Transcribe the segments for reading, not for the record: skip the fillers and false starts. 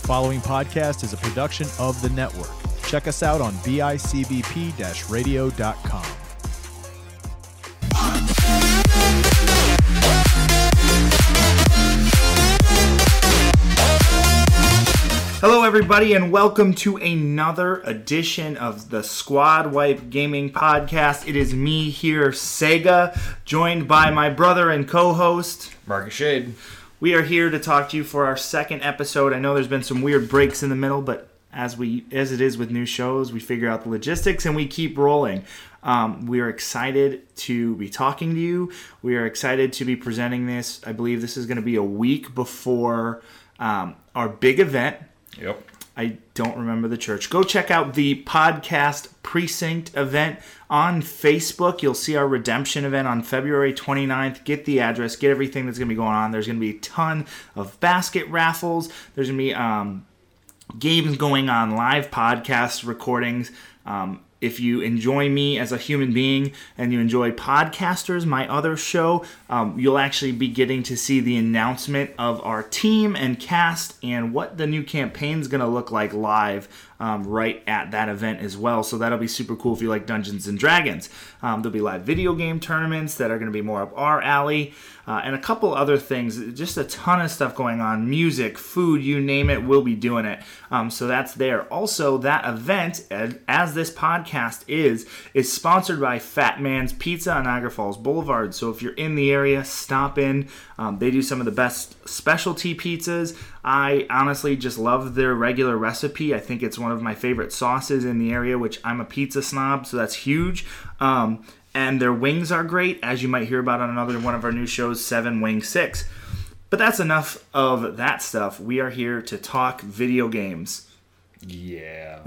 The following podcast is a production of the network. Check us out on bicbp-radio.com. Hello, everybody, and welcome to another edition of the Squad Wipe Gaming Podcast. It is me here, Sayga, joined by my brother and co-host, Marcus Shades. We are here to talk to you for our second episode. I know there's been some weird breaks in the middle, but as it is with new shows, we figure out the logistics and we keep rolling. We are excited to be talking to you. We are excited to be presenting this. I believe this is going to be a week before our big event. Yep. I don't remember the church. Go check out the podcast Precinct event on Facebook. You'll see our redemption event on February 29th. Get the address. Get everything that's going to be going on. There's going to be a ton of basket raffles. There's going to be games going on, live podcasts, recordings. If you enjoy me as a human being and you enjoy Podcasters, my other show, you'll actually be getting to see the announcement of our team and cast and what the new campaign's going to look like live right at that event as well. So that'll be super cool if you like Dungeons & Dragons. There'll be live video game tournaments that are going to be more up our alley and a couple other things. Just a ton of stuff going on. Music, food, you name it, we'll be doing it. So that's there. Also, that event, as this podcast is sponsored by Fat Man's Pizza on Niagara Falls Boulevard. So if you're in the area, stop in. They do some of the best specialty pizzas. I honestly just love their regular recipe. I think it's one of my favorite sauces in the area, which I'm a pizza snob, so that's huge. And their wings are great, as you might hear about on another one of our new shows, 7 Wing 6. But that's enough of that stuff. We are here to talk video games. Yeah.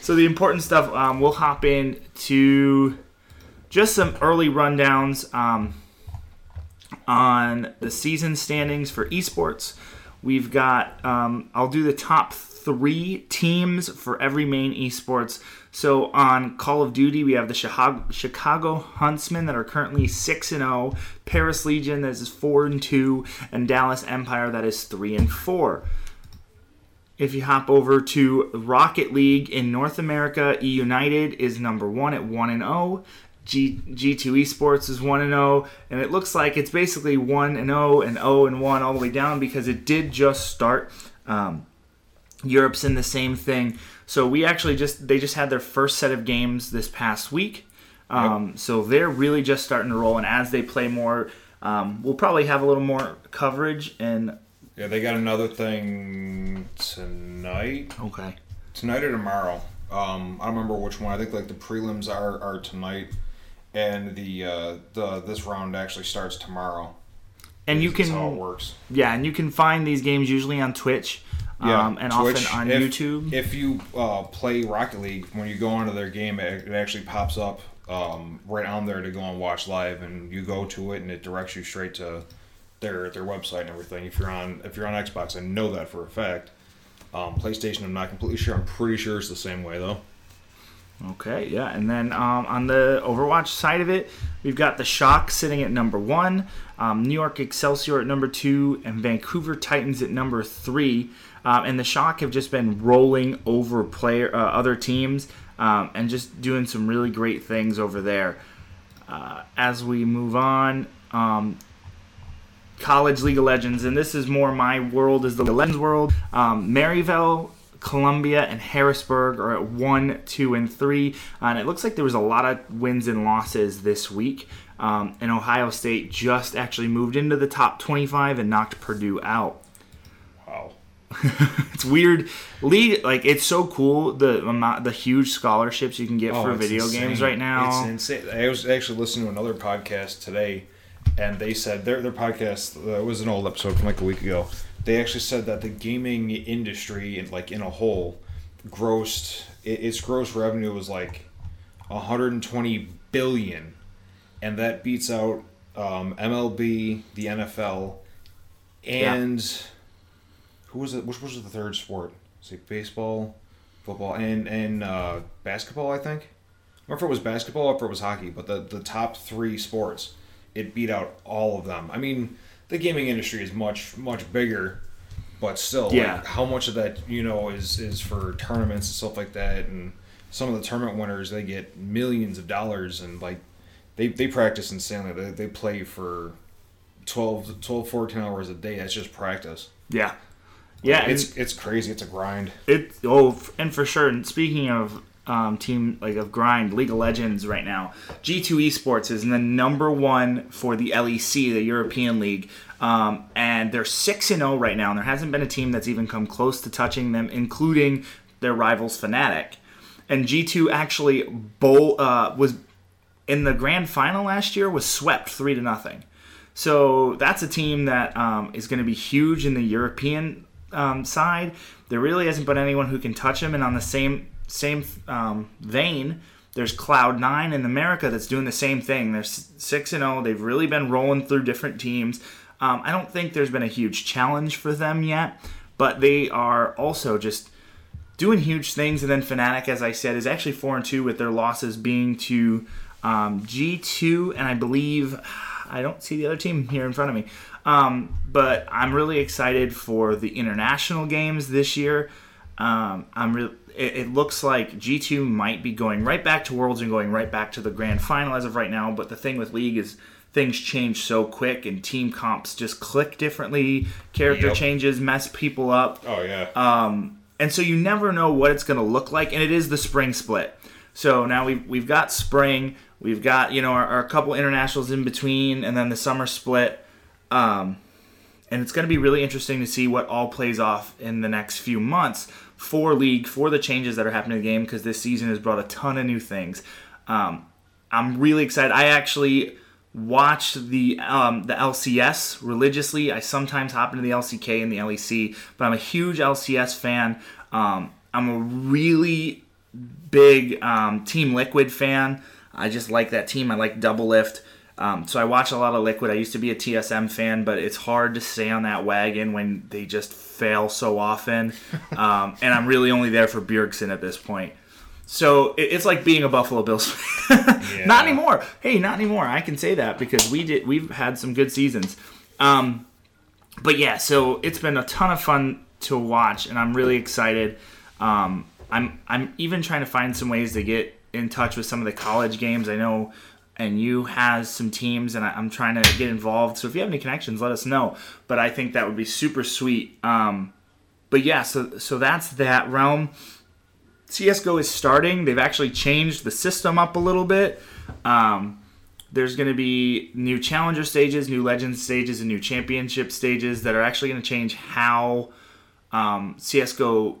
So the important stuff, we'll hop in to just some early rundowns on the season standings for esports. We've got, I'll do the top 3 teams for every main esports. So on Call of Duty, we have the Chicago Huntsmen that are currently 6-0, Paris Legion that is 4-2, and Dallas Empire that is 3-4. If you hop over to Rocket League in North America, eUnited is number 1 at 1-0. G2 esports is 1-0, and it looks like it's basically 1-0 and 0-1 all the way down because it did just start. Europe's in the same thing. So we actually they just had their first set of games this past week. Yep. So they're really just starting to roll, and as they play more, we'll probably have a little more coverage and. Yeah, they got another thing tonight. Okay. Tonight or tomorrow. I don't remember which one. I think like the prelims are tonight, and the this round actually starts tomorrow. And you can. That's how it works. Yeah, and you can find these games usually on Twitch, and Twitch, often on YouTube. If you play Rocket League, when you go onto their game, it actually pops up right on there to go and watch live, and you go to it, and it directs you straight to. Their website and everything. If you're on Xbox, I know that for a fact. PlayStation, I'm not completely sure. I'm pretty sure it's the same way though. Okay, yeah. And then on the Overwatch side of it, we've got the Shock sitting at number 1, New York Excelsior at number 2, and Vancouver Titans at number 3. And the Shock have just been rolling over other teams and just doing some really great things over there. As we move on. College League of Legends, and this is more my world, is the Legends world. Maryville, Columbia, and Harrisburg are at 1, 2, and 3, and it looks like there was a lot of wins and losses this week, and Ohio State just actually moved into the top 25 and knocked Purdue out. Wow. It's weird. League, like, it's so cool the huge scholarships you can get for video games right now. It's insane. I was actually listening to another podcast today. And they said, their podcast, it was an old episode from like a week ago, they actually said that the gaming industry, like in a whole, its gross revenue was like $120 billion. And that beats out MLB, the NFL, and who was it? Which was the third sport? It's like baseball, football, and basketball, I think. I don't know if it was basketball or if it was hockey, but the top 3 sports. It beat out all of them. I mean, the gaming industry is much, much bigger But still, like, how much of that, you know, is for tournaments and stuff like that, and some of the tournament winners, they get millions of dollars, and, like, they practice insanely. They play for 12-14 hours a day. That's just practice. Yeah. Yeah. Like, it's crazy. It's a grind. And for sure, and speaking of League of Legends right now, G2 esports is in the number one for the LEC, the European League, and they're 6-0 right now, and there hasn't been a team that's even come close to touching them, including their rivals Fnatic. And G2 actually was in the grand final last year, was swept 3-0. So that's a team that is going to be huge in the European side. There really hasn't been anyone who can touch them, and on the same vein, there's Cloud9 in America that's doing the same thing. They're 6-0. They've really been rolling through different teams. I don't think there's been a huge challenge for them yet, but they are also just doing huge things. And then Fnatic, as I said, is actually 4-2 with their losses being to G2, and I believe, I don't see the other team here in front of me. But I'm really excited for the international games this year. It looks like G2 might be going right back to Worlds and going right back to the Grand Final as of right now, but the thing with League is things change so quick and team comps just click differently, character changes mess people up. Oh, yeah. And so you never know what it's going to look like, and it is the spring split. So now we've got spring, we've got, you know, our couple internationals in between, and then the summer split. And it's going to be really interesting to see what all plays off in the next few months for League, for the changes that are happening in the game, because this season has brought a ton of new things. I'm really excited. I actually watched the LCS religiously. I sometimes hop into the LCK and the LEC, but I'm a huge LCS fan. I'm a really big Team Liquid fan. I just like that team. I like Doublelift. So I watch a lot of Liquid. I used to be a TSM fan, but it's hard to stay on that wagon when they just fail so often. And I'm really only there for Bjergsen at this point. So it's like being a Buffalo Bills fan. Yeah. Not anymore. Hey, not anymore. I can say that because we've had some good seasons. But yeah, so it's been a ton of fun to watch, and I'm really excited. I'm even trying to find some ways to get in touch with some of the college games. I know NU has some teams, and I'm trying to get involved. So if you have any connections, let us know. But I think that would be super sweet. But yeah, so that's that realm. CSGO is starting. They've actually changed the system up a little bit. There's going to be new challenger stages, new legend stages, and new championship stages that are actually going to change how CSGO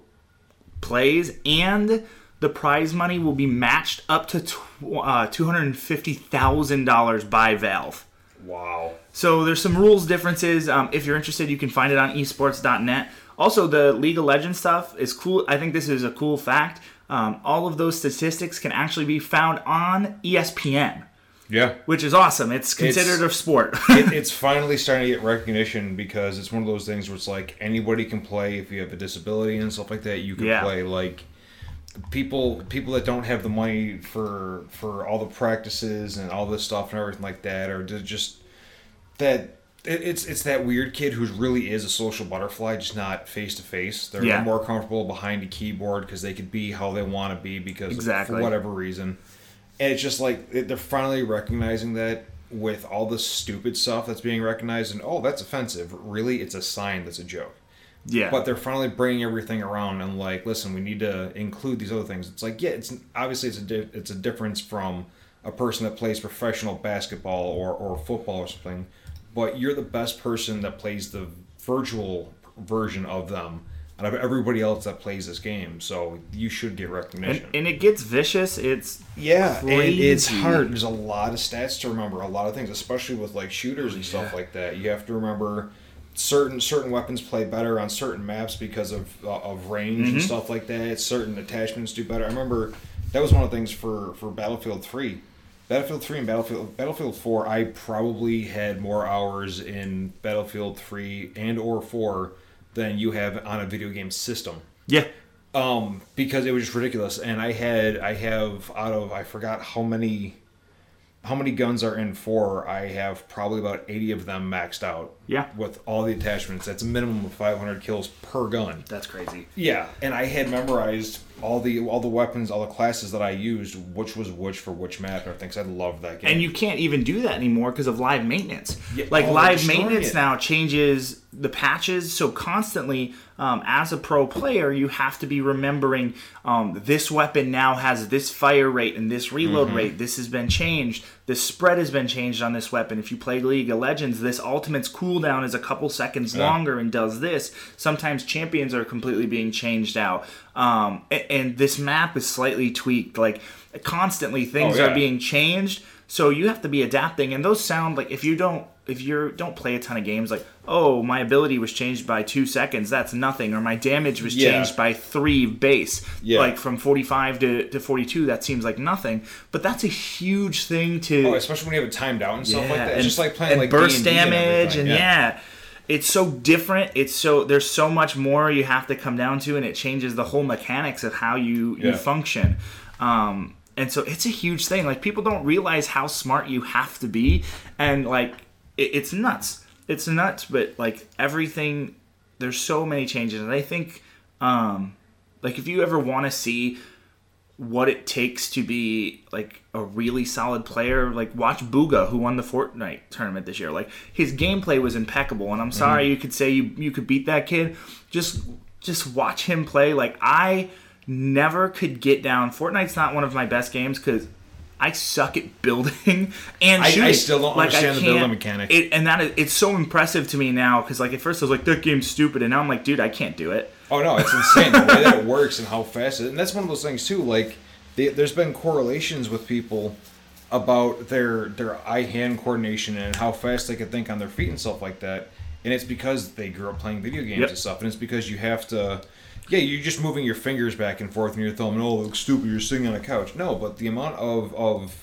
plays, and the prize money will be matched up to $250,000 by Valve. Wow. So there's some rules differences. If you're interested, you can find it on esports.net. Also, the League of Legends stuff is cool. I think this is a cool fact. All of those statistics can actually be found on ESPN. Yeah. Which is awesome. It's considered a sport. It's finally starting to get recognition, because it's one of those things where it's like anybody can play. If you have a disability and stuff like that, you can play. Like, people that don't have the money for all the practices and all this stuff and everything like that, or just that it's that weird kid who really is a social butterfly, just not face to face. They're more comfortable behind a keyboard because they could be how they want to be because for whatever reason. And it's just like they're finally recognizing that with all the stupid stuff that's being recognized, and oh, that's offensive. Really, it's a sign that's a joke. Yeah. But they're finally bringing everything around and like, listen, we need to include these other things. It's like, yeah, it's obviously it's a difference from a person that plays professional basketball or football or something, but you're the best person that plays the virtual version of them out of everybody else that plays this game. So you should get recognition. And it gets vicious. It's crazy. And it's hard. There's a lot of stats to remember, a lot of things, especially with like shooters and stuff like that. You have to remember certain weapons play better on certain maps because of range and stuff like that. Certain attachments do better. I remember that was one of the things for Battlefield 3. Battlefield 3 and Battlefield 4, I probably had more hours in Battlefield 3 and or 4 than you have on a video game system. Yeah. Because it was just ridiculous. And I have out of, I forgot how many how many guns are in four, I have probably about 80 of them maxed out. Yeah. With all the attachments. That's a minimum of 500 kills per gun. That's crazy. Yeah. And I had memorized all the weapons, all the classes that I used, which was which for which map and everything, because I loved that game. And you can't even do that anymore because of live maintenance. Yeah, like live maintenance now changes the patches, so constantly as a pro player, you have to be remembering this weapon now has this fire rate and this reload rate. This has been changed. This spread has been changed on this weapon. If you play League of Legends, this ultimate's cooldown is a couple seconds longer and does this. Sometimes champions are completely being changed out. And this map is slightly tweaked. Like, constantly things are being changed. So you have to be adapting. And those sound like, if you don't play a ton of games, like, oh, my ability was changed by 2 seconds, that's nothing. Or my damage was changed by 3 base. Yeah. Like from 45 to 42, that seems like nothing. But that's a huge thing to... Oh, especially when you have it timed out and stuff like that. It's just like playing like burst D&D damage and it's so different. There's so much more you have to come down to, and it changes the whole mechanics of how you function. And so it's a huge thing. Like, people don't realize how smart you have to be, and like it's nuts. It's nuts, but like everything, there's so many changes. And I think, like, if you ever want to see what it takes to be like a really solid player, like watch Booga, who won the Fortnite tournament this year. Like, his gameplay was impeccable, and I'm sorry you could say you could beat that kid. Just watch him play. Like, I never could get down. Fortnite's not one of my best games because I suck at building and shooting. I still don't understand the building mechanic. It's so impressive to me now, because like at first I was like, that game's stupid, and now I'm like, dude, I can't do it. Oh no, it's insane the way that it works and how fast it is. And that's one of those things too, like there's been correlations with people about their eye-hand coordination and how fast they can think on their feet and stuff like that. And it's because they grew up playing video games and stuff, and it's because you have to... Yeah, you're just moving your fingers back and forth and your thumb, and oh, it looks stupid, you're sitting on a couch. No, but the amount of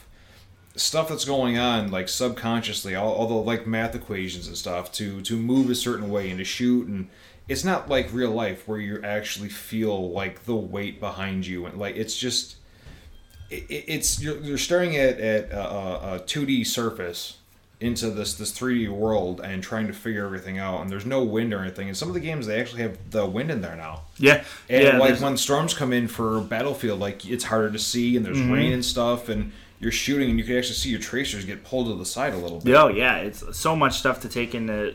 stuff that's going on, like subconsciously, all the like math equations and stuff, to move a certain way and to shoot, and it's not like real life where you actually feel like the weight behind you, and like it's just it's you're staring at a 2D surface into this 3D world and trying to figure everything out, and there's no wind or anything. And some of the games, they actually have the wind in there now. Yeah. And like when storms come in for Battlefield, like it's harder to see, and there's rain and stuff, and you're shooting and you can actually see your tracers get pulled to the side a little bit. Oh yeah, it's so much stuff to take into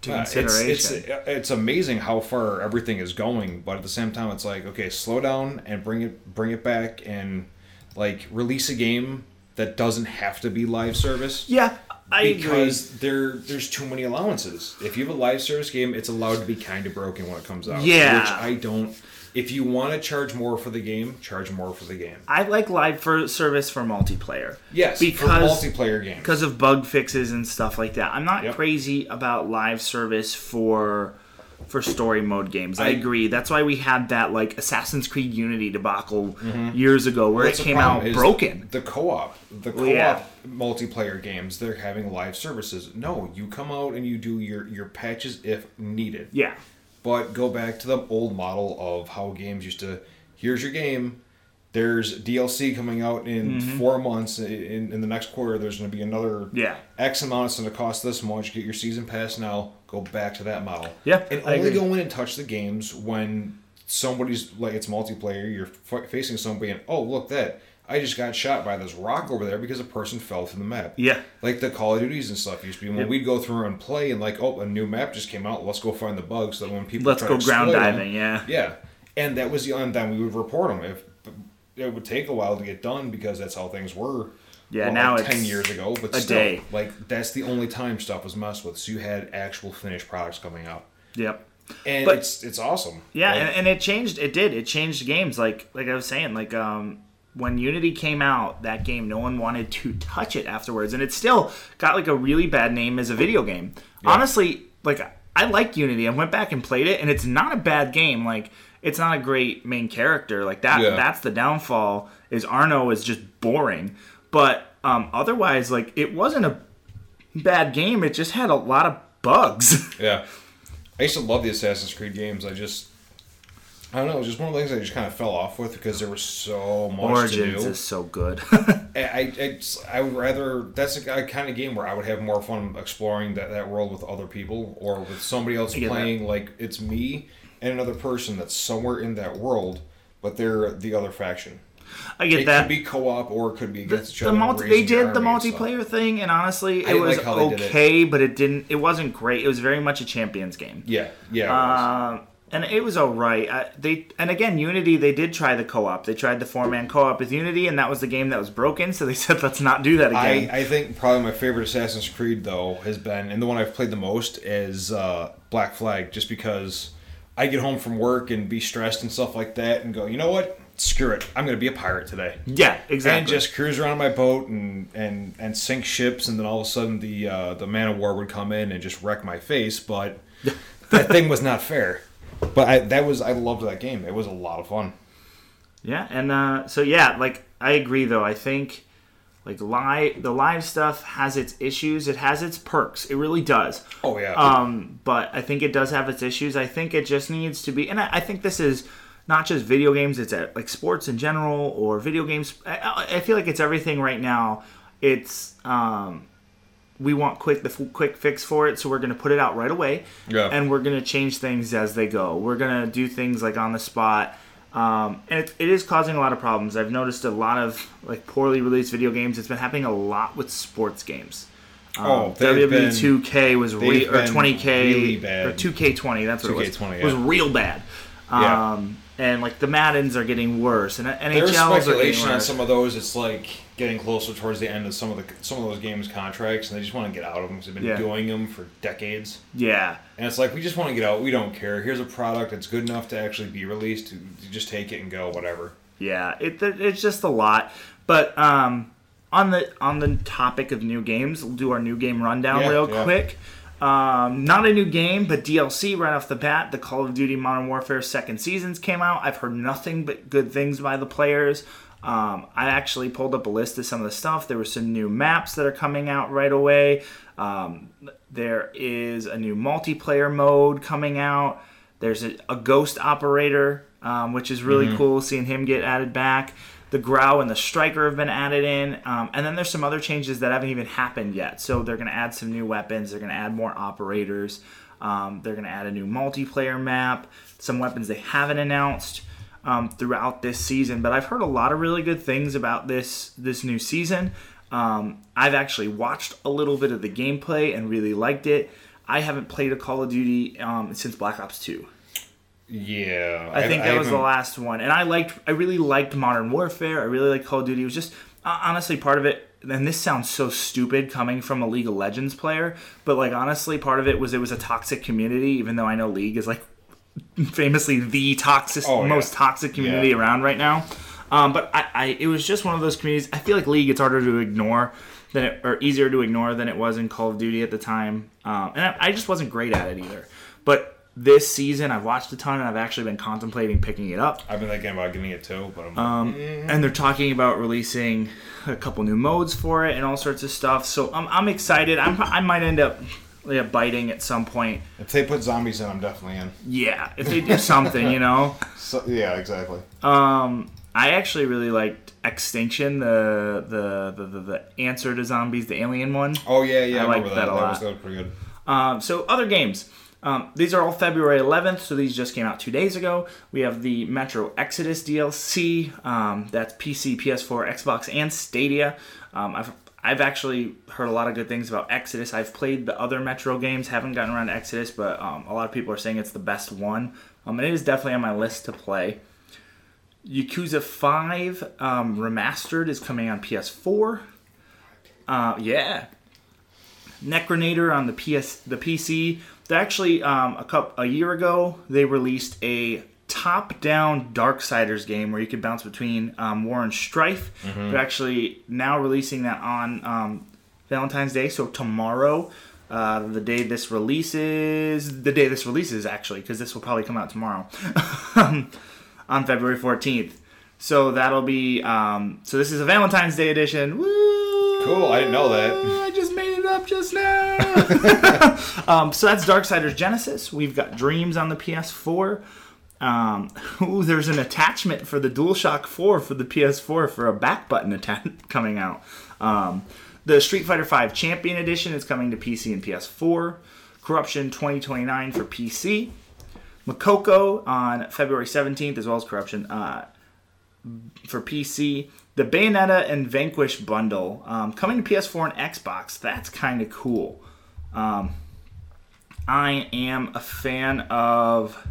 consideration. It's amazing how far everything is going, but at the same time it's like, okay, slow down and bring it back, and like release a game that doesn't have to be live service. Yeah. Because there's too many allowances. If you have a live service game, it's allowed to be kind of broken when it comes out. Yeah. Which I don't. If you want to charge more for the game, charge more for the game. I like live service for multiplayer. Yes, for multiplayer games. Because of bug fixes and stuff like that. I'm not crazy about live service for story mode games. I agree. That's why we had that like Assassin's Creed Unity debacle years ago, where it came out broken. The co-op multiplayer games, they're having live services. No, you come out and you do your patches if needed. Yeah. But go back to the old model of how games used to, here's your game, there's DLC coming out in 4 months. In the next quarter, there's going to be another X amount. It's going to cost this much. Get your season pass now. Go back to that model. Yeah, and I only agree. Go in and touch the games when somebody's like, it's multiplayer. You're facing somebody, and oh look, that I just got shot by this rock over there because a person fell from the map. Yeah, like the Call of Duties and stuff used to be when we'd go through and play, and like, oh, a new map just came out. Let's go find the bugs. So that when people let's go ground diving. Them, yeah, and that was the only time we would report them if. It would take a while to get done because that's how things were. Yeah, well, now like it's 10 years ago, but still, day. Like that's the only time stuff was messed with. So you had actual finished products coming out. Yep, and but, it's awesome. Yeah, like, and it changed. It changed games. Like I was saying, like when Unity came out, that game, no one wanted to touch it afterwards, and it still got like a really bad name as a video game. Yeah. Honestly, like I like Unity. I went back and played it, and it's not a bad game. Like. It's not a great main character. Like that. Yeah. That's the downfall, is Arno is just boring. But otherwise, like, it wasn't a bad game. It just had a lot of bugs. Yeah. I used to love the Assassin's Creed games. I just I don't know. It was just one of the things I just kind of fell off with because there was so much Origins to do. Origins is so good. I would rather... That's a kind of game where I would have more fun exploring that world with other people or with somebody else playing. That. Like, it's me and another person that's somewhere in that world, but they're the other faction. I get that. It could be co-op or it could be against each other. They did the multiplayer thing, and honestly, it was okay, but it wasn't great. It was very much a Champions game. Yeah, it was. And it was all right. Again, Unity, they did try the co-op. They tried the four-man co-op with Unity, and that was the game that was broken, so they said, let's not do that again. I think probably my favorite Assassin's Creed, though, has been, and the one I've played the most, is Black Flag, just because I get home from work and be stressed and stuff like that and go, you know what? Screw it. I'm going to be a pirate today. Yeah, exactly. And just cruise around in my boat and sink ships, and then all of a sudden the man of war would come in and just wreck my face, but that thing was not fair. But I loved that game. It was a lot of fun. Yeah, and I agree though. I think the live stuff has its issues. It has its perks. It really does. Oh yeah. But I think it does have its issues. I think it just needs to be. And I think this is not just video games. It's at, like, sports in general or video games. I feel like it's everything right now. It's we want the quick fix for it, so we're going to put it out right away, and we're going to change things as they go. We're going to do things like on the spot, and it is causing a lot of problems. I've noticed a lot of like poorly released video games. It's been happening a lot with sports games. WWE 2K was or 20K really bad. Or 2K20. That's what 2K20, it was. Yeah. It was real bad. And like the Maddens are getting worse, and NHLs are getting worse. There's speculation on some of those. It's like getting closer towards the end of some of those games' contracts, and they just want to get out of them because they've been doing them for decades. Yeah, and it's like we just want to get out. We don't care. Here's a product that's good enough to actually be released. To just take it and go, whatever. Yeah, it's just a lot. But on the topic of new games, we'll do our new game rundown real quick. Not a new game, but DLC right off the bat. The Call of Duty Modern Warfare second seasons came out. I've heard nothing but good things by the players. I actually pulled up a list of some of the stuff. There were some new maps that are coming out right away. There is a new multiplayer mode coming out. There's a ghost operator, which is really cool seeing him get added back. The Grau and the Striker have been added in. And then there's some other changes that haven't even happened yet. So they're going to add some new weapons. They're going to add more operators. They're going to add a new multiplayer map. Some weapons they haven't announced throughout this season. But I've heard a lot of really good things about this new season. I've actually watched a little bit of the gameplay and really liked it. I haven't played a Call of Duty since Black Ops 2. Yeah. I think that was the last one. And I really liked Modern Warfare. I really liked Call of Duty. It was just, honestly, part of it, and this sounds so stupid coming from a League of Legends player, but, like, honestly, part of it was a toxic community, even though I know League is, like, famously the most toxic community around right now. But it was just one of those communities. I feel like League, it's harder to ignore or easier to ignore than it was in Call of Duty at the time. And I just wasn't great at it either. But this season, I've watched a ton, and I've actually been contemplating picking it up. I've been thinking about getting it too, but I'm and they're talking about releasing a couple new modes for it and all sorts of stuff. So I'm excited. I might end up biting at some point. If they put zombies in, I'm definitely in. Yeah, if they do something, you know. So, yeah, exactly. I actually really liked Extinction, the answer to zombies, the alien one. Oh yeah, I liked that a lot. That was pretty good. So other games. These are all February 11th, so these just came out 2 days ago. We have the Metro Exodus DLC. That's PC, PS4, Xbox, and Stadia. I've actually heard a lot of good things about Exodus. I've played the other Metro games, haven't gotten around to Exodus, but a lot of people are saying it's the best one. And it is definitely on my list to play. Yakuza 5 Remastered is coming on PS4. Necronator on the PC. Actually, a year ago, they released a top-down Darksiders game where you could bounce between War and Strife. Mm-hmm. They're actually now releasing that on Valentine's Day, so tomorrow, the day this releases, actually, because this will probably come out tomorrow on February 14th. So that'll be so this is a Valentine's Day edition. Woo! Cool, I didn't know that. I just made it up just now. So that's Darksiders Genesis. We've got Dreams on the PS4. There's an attachment for the DualShock 4 for the PS4 for a back button coming out. The Street Fighter V Champion Edition is coming to PC and PS4. Corruption 2029 for PC. Makoko on February 17th, as well as Corruption for PC. The Bayonetta and Vanquish bundle coming to PS4 and Xbox. That's kind of cool. I am a fan of...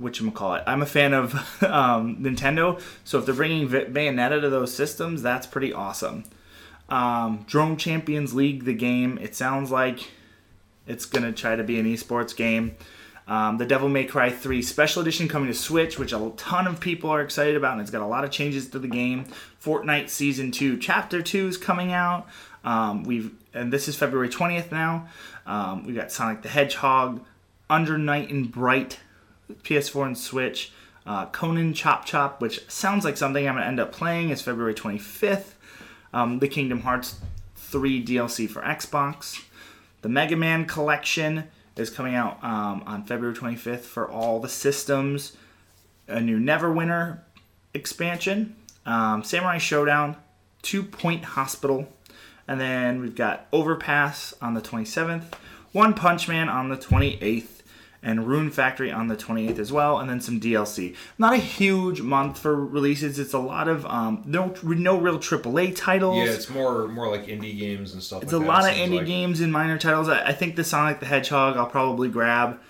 whatchamacallit. I'm a fan of Nintendo, so if they're bringing Bayonetta to those systems, that's pretty awesome. Drone Champions League, the game, it sounds like it's going to try to be an esports game. The Devil May Cry 3 Special Edition coming to Switch, which a ton of people are excited about, and it's got a lot of changes to the game. Fortnite Season 2 Chapter 2 is coming out. And this is February 20th now. We've got Sonic the Hedgehog, Under Night and Bright, PS4 and Switch. Conan Chop Chop, which sounds like something I'm going to end up playing, is February 25th. The Kingdom Hearts 3 DLC for Xbox. The Mega Man Collection is coming out on February 25th for all the systems. A new Neverwinter expansion. Samurai Showdown, 2 Point Hospital. And then we've got Overpass on the 27th. One Punch Man on the 28th. And Rune Factory on the 28th as well, and then some DLC. Not a huge month for releases. It's a lot of no real AAA titles. Yeah, it's more like indie games and stuff. It's like that. It's a lot of indie games and minor titles. I think the Sonic the Hedgehog I'll probably grab,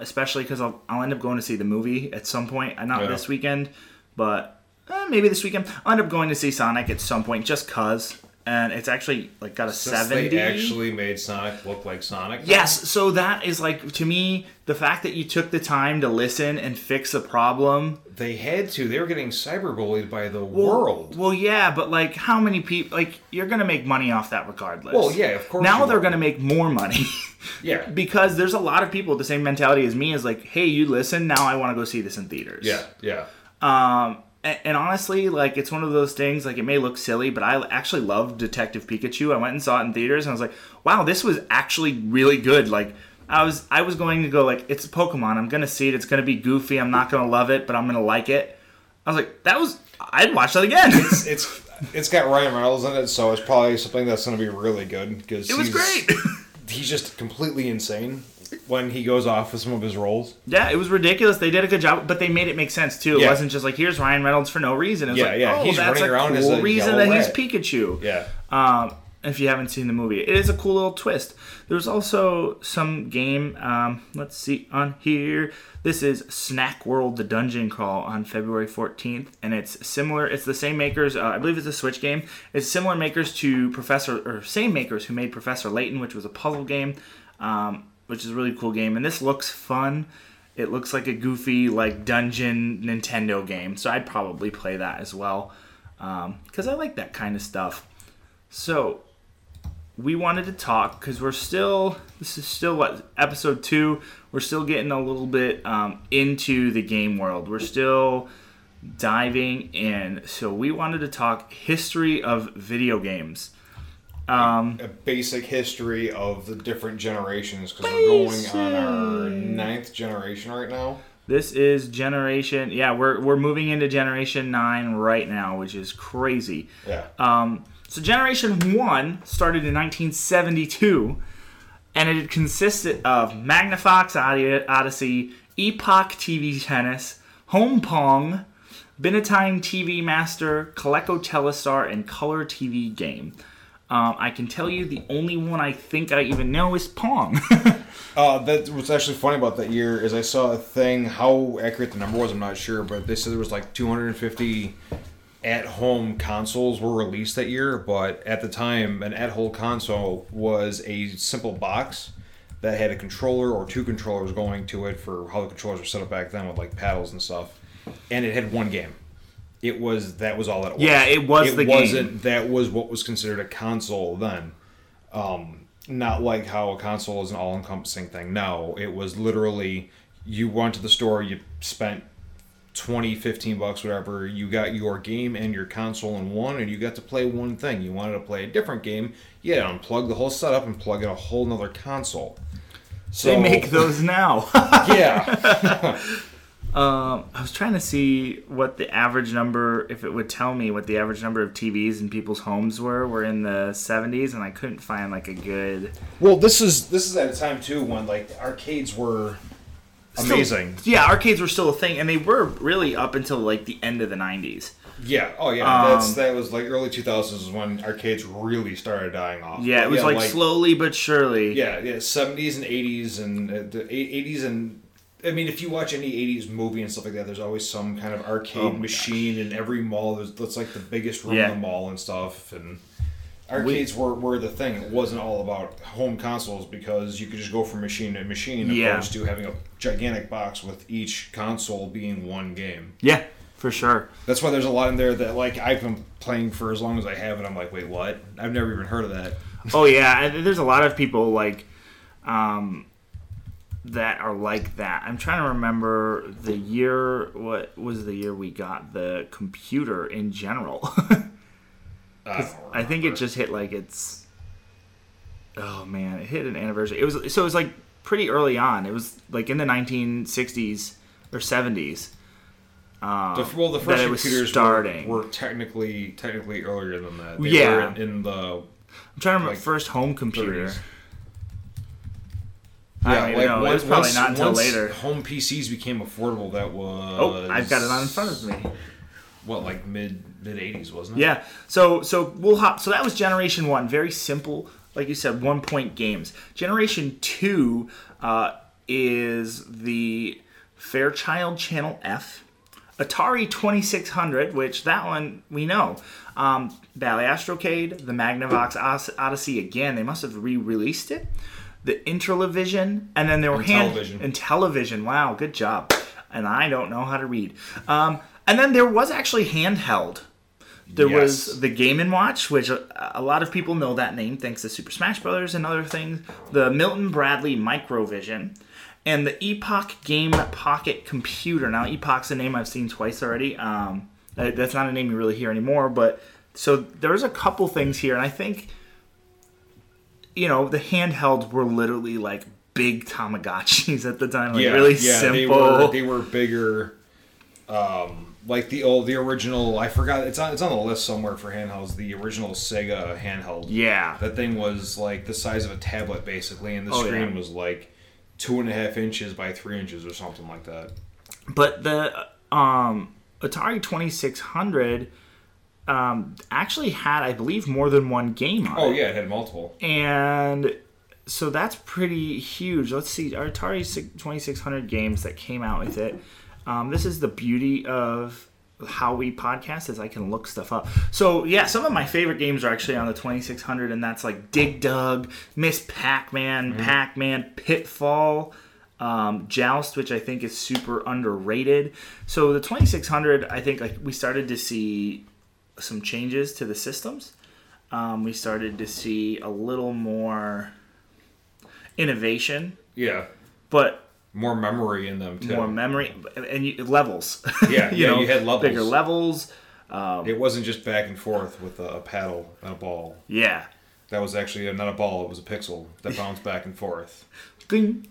especially because I'll end up going to see the movie at some point. Not this weekend, but maybe this weekend. I'll end up going to see Sonic at some point just because. And it's actually like got a 70. They actually made Sonic look like Sonic. Yes, so that is like, to me, the fact that you took the time to listen and fix a problem. They had to. They were getting cyberbullied by the world. Well, yeah, but like how many people? Like you're gonna make money off that regardless. Well, yeah, of course. Now they're gonna make more money. Yeah, because there's a lot of people with the same mentality as me. Is like, hey, you listen. Now I want to go see this in theaters. Yeah, yeah. And honestly, like, it's one of those things, like, it may look silly, but I actually love Detective Pikachu. I went and saw it in theaters, and I was like, wow, this was actually really good. Like, I was going to go, like, it's Pokemon. I'm going to see it. It's going to be goofy. I'm not going to love it, but I'm going to like it. I was like, I'd watch that again. It's got Ryan Reynolds in it, so it's probably something that's going to be really good. Because it was great. He's just completely insane when he goes off with some of his roles. Yeah, it was ridiculous. They did a good job, but they made it make sense, too. Yeah. It wasn't just like, here's Ryan Reynolds for no reason. It was he's that's running around as a cool reason that he's Pikachu. Yeah. If you haven't seen the movie, it is a cool little twist. There's also some game, let's see, on here. This is Snack World, the Dungeon Crawl on February 14th, and it's similar. It's the same makers, I believe it's a Switch game. It's similar makers to same makers who made Professor Layton, which was a puzzle game. Which is a really cool game. And this looks fun. It looks like a goofy, like, dungeon Nintendo game. So I'd probably play that as well. Because I like that kind of stuff. So, we wanted to talk, because this is still, episode 2. We're still getting a little bit into the game world. We're still diving in. So we wanted to talk history of video games. A basic history of the different generations, because we're going on our 9th generation right now. This is generation... Yeah, we're moving into generation 9 right now, which is crazy. Yeah. So generation 1 started in 1972, and it consisted of Magnavox Odyssey, Epoch TV Tennis, Home Pong, Binatime TV Master, Coleco Telestar, and Color TV Game. I can tell you the only one I think I even know is Pong. That's what's actually funny about that year is I saw a thing, how accurate the number was, I'm not sure, but they said there was like 250 at-home consoles were released that year, but at the time, an at-home console was a simple box that had a controller or two controllers going to it for how the controllers were set up back then with like paddles and stuff, and it had one game. That was all it was. Yeah, it was the game. That was what was considered a console then. Not like how a console is an all-encompassing thing. No, it was literally, you went to the store, you spent $15, whatever, you got your game and your console in one, and you got to play one thing. You wanted to play a different game, you had to unplug the whole setup and plug in a whole nother console. So they make those now. Yeah. I was trying to see what the average number, if it would tell me what the average number of TVs in people's homes were in the 70s, and I couldn't find like a good. Well, this is at a time too when like arcades were amazing. Yeah, arcades were still a thing, and they were really up until like the end of the 90s. Yeah. Oh, yeah. That was like early 2000s is when arcades really started dying off. Yeah, it was like slowly but surely. Yeah, yeah. 70s and 80s and the 80s and I mean, if you watch any 80s movie and stuff like that, there's always some kind of arcade machine in every mall. That's like the biggest room in the mall and stuff. And arcades were the thing. It wasn't all about home consoles because you could just go from machine to machine opposed to having a gigantic box with each console being one game. Yeah. For sure. That's why there's a lot in there that, like, I've been playing for as long as I have, and I'm like, wait, what? I've never even heard of that. Oh, yeah. There's a lot of people, like, that are like that. I'm trying to remember the year. What was the year we got the computer in general? I think it just hit, like, it's... Oh, man. It hit an anniversary. It was, like, pretty early on. It was, like, in the 1960s or 70s. The first computers were technically earlier than that. They were in the... I'm trying to remember first home computer. 30s. Probably not until later. Home PCs became affordable, that was... Oh, I've got it on in front of me. What, like mid 80s, wasn't it? Yeah. So we'll hop. So that was Generation 1. Very simple, like you said, one-point games. Generation 2 is the Fairchild Channel F. Atari 2600, which that one we know. Bally Astrocade, the Magnavox Odyssey again. They must have re-released it. The Intralovision, and then there were Intellivision. Wow, good job. And I don't know how to read. And then there was actually handheld. There was the Game & Watch, which a lot of people know that name thanks to Super Smash Bros. And other things. The Milton Bradley Microvision. And the Epoch Game Pocket Computer. Now, Epoch's a name I've seen twice already. That's not a name you really hear anymore. But so there's a couple things here. And I think, you know, the handhelds were literally like big Tamagotchis at the time. Simple. They were bigger. Like the original, I forgot, it's on the list somewhere for handhelds, the original Sayga handheld. Yeah. That thing was like the size of a tablet basically. And the screen was like 2.5 inches by 3 inches or something like that. But the Atari 2600 actually had, I believe, more than one game on it. Oh, yeah, it had multiple. And so that's pretty huge. Let's see, our Atari 2600 games that came out with it. This is the beauty of how we podcast is I can look stuff up. So, yeah, some of my favorite games are actually on the 2600, and that's like Dig Dug, Miss Pac-Man, Pac-Man, Pitfall, Joust, which I think is super underrated. So the 2600, I think like we started to see some changes to the systems. We started to see a little more innovation. Yeah. But... more memory in them, too. More memory. And levels. Yeah, you had levels. Bigger levels. It wasn't just back and forth with a paddle and a ball. Yeah. That was actually not a ball. It was a pixel that bounced back and forth. Gling.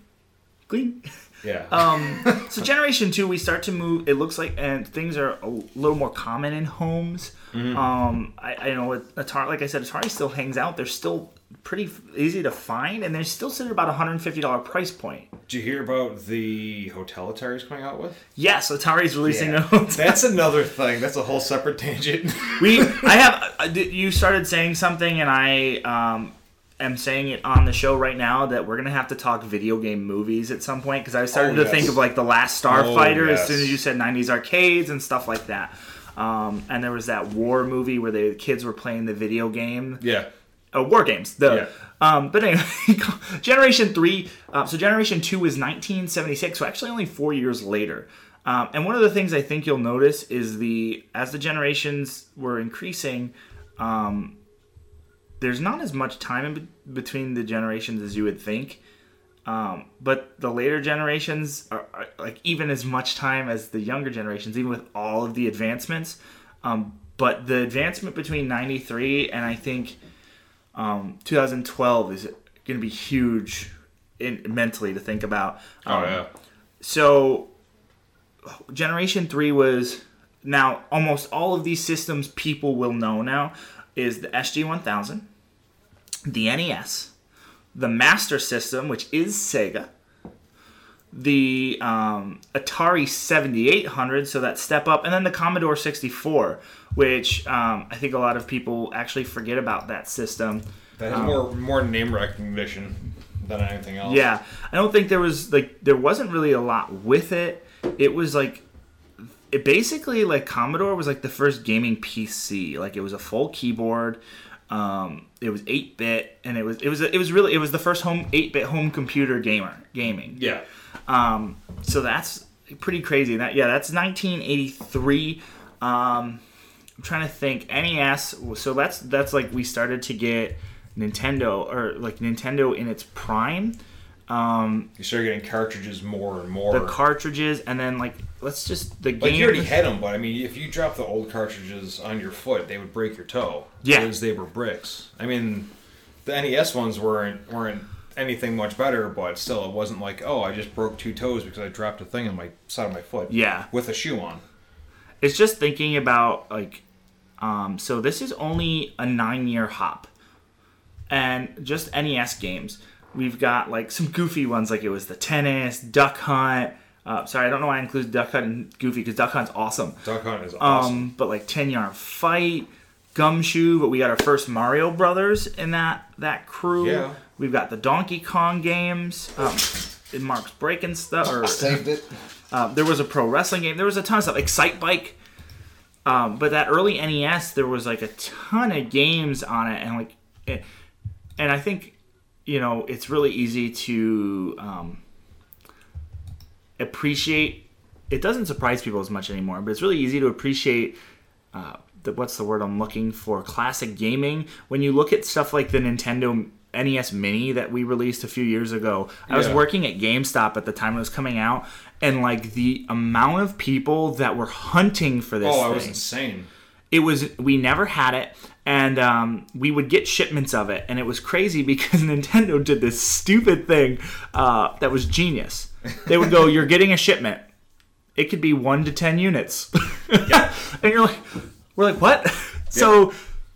Gling. Yeah. So Generation 2, we start to move. It looks like and things are a little more common in homes. Mm-hmm. I know, Atari, like I said, Atari still hangs out. They're still pretty easy to find, and they're still sitting at about $150 price point. Did you hear about the hotel Atari's coming out with? Yes, Atari's releasing a hotel. That's another thing. That's a whole separate tangent. You started saying something, and I am saying it on the show right now that we're gonna have to talk video game movies at some point because I started to think of like The Last Starfighter as soon as you said 90s arcades and stuff like that. And there was that war movie where the kids were playing the video game. Yeah. War games. But anyway, Generation 3, so Generation 2 is 1976, so actually only 4 years later. And one of the things I think you'll notice is as the generations were increasing, there's not as much time between the generations as you would think. But the later generations are like even as much time as the younger generations, even with all of the advancements. But the advancement between 93 and I think... 2012 is going to be huge mentally to think about. So Generation 3 was... Now, almost all of these systems people will know now is the SG-1000, the NES, the Master System, which is Sega, the Atari 7800, so that step up, and then the Commodore 64, which I think a lot of people actually forget about that system. That has more name recognition than anything else. Yeah. I don't think there wasn't really a lot with it. It was like... It basically, like, Commodore was, like, the first gaming PC. Like, it was a full keyboard. It was 8-bit, and it was the first home 8-bit home computer gaming. Yeah. So that's pretty crazy. That's 1983. I'm trying to think. NES. So that's like we started to get Nintendo or like Nintendo in its prime. You start getting cartridges more and more. The cartridges, and then like let's just the game. Like you already had them, but I mean, if you dropped the old cartridges on your foot, they would break your toe. Yeah, because they were bricks. I mean, the NES ones weren't anything much better, but still, it wasn't like I just broke two toes because I dropped a thing on my side of my foot. Yeah, with a shoe on. It's just thinking about like, so this is only a 9-year hop, and just NES games. We've got, like, some goofy ones, like it was the tennis, Duck Hunt. Sorry, I don't know why I include Duck Hunt and Goofy, because Duck Hunt's awesome. Duck Hunt is awesome. But, like, 10-Yard Fight, Gumshoe, but we got our first Mario Brothers in that crew. Yeah. We've got the Donkey Kong games. It marks breaking stuff. I saved it. There was a pro wrestling game. There was a ton of stuff. Excite Bike. But that early NES, there was, like, a ton of games on it. And, like, and I think... You know, it's really easy to appreciate. It doesn't surprise people as much anymore, but it's really easy to appreciate what's the word I'm looking for? Classic gaming. When you look at stuff like the Nintendo NES Mini that we released a few years ago, I was working at GameStop at the time it was coming out, and like the amount of people that were hunting for this thing. Oh, I was insane. It was, we never had it, and we would get shipments of it, and it was crazy because Nintendo did this stupid thing that was genius. They would go, you're getting a shipment. It could be 1 to 10 units. Yeah. And we're like, what? Yeah. So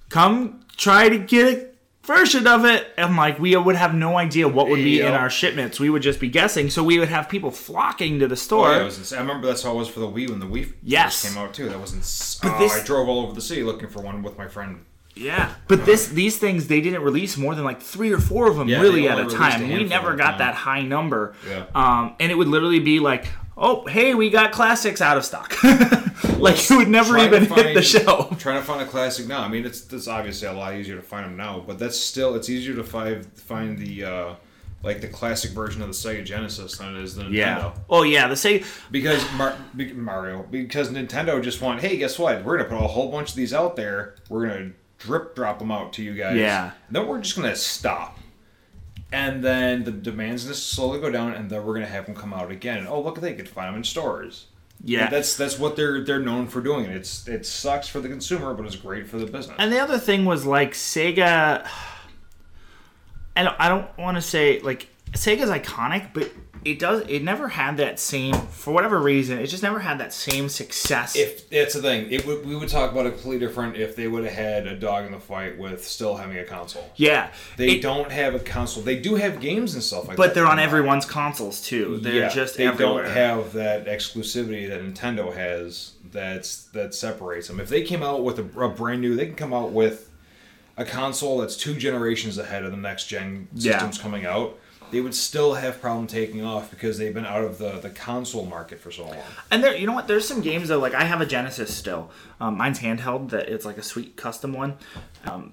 come try to get a version of it. And like, we would have no idea what would be in our shipments. We would just be guessing. So we would have people flocking to the store. Oh, yeah, I remember that's how it was for the Wii when the Wii first came out too. That was insane. I drove all over the city looking for one with my friend. Yeah, but these things, they didn't release more than like 3 or 4 of them really at a time. We never got that high number. Yeah. And it would literally be like, oh, hey, we got classics out of stock. Like, you would never even hit the shelf. Trying to find a classic now. I mean, it's obviously a lot easier to find them now, but that's still, it's easier to find the... like the classic version of the Sega Genesis than it is the Nintendo. Yeah. Oh yeah, the Sega because Mario because Nintendo just went, hey, guess what? We're gonna put a whole bunch of these out there. We're gonna drop them out to you guys. Yeah. And then we're just gonna stop, and then the demand's gonna slowly go down, and then we're gonna have them come out again. And, oh look, they could find them in stores. Yeah. And that's what they're known for doing. It sucks for the consumer, but it's great for the business. And the other thing was like Sega. I don't want to say, like, Sega's iconic, but it never had that same, for whatever reason, it just never had that same success. If that's the thing. We would talk about it completely different if they would have had a dog in the fight with still having a console. Yeah. They don't have a console. They do have games and stuff like that. But they're on everyone's consoles, too. They're just everywhere. They don't have that exclusivity that Nintendo has that separates them. If they came out with a brand new, they can come out with a console that's 2 generations ahead of the next-gen systems coming out, they would still have problem taking off because they've been out of the console market for so long. And there, you know what? There's some games, though. Like, I have a Genesis still. Mine's handheld. That it's like a sweet custom one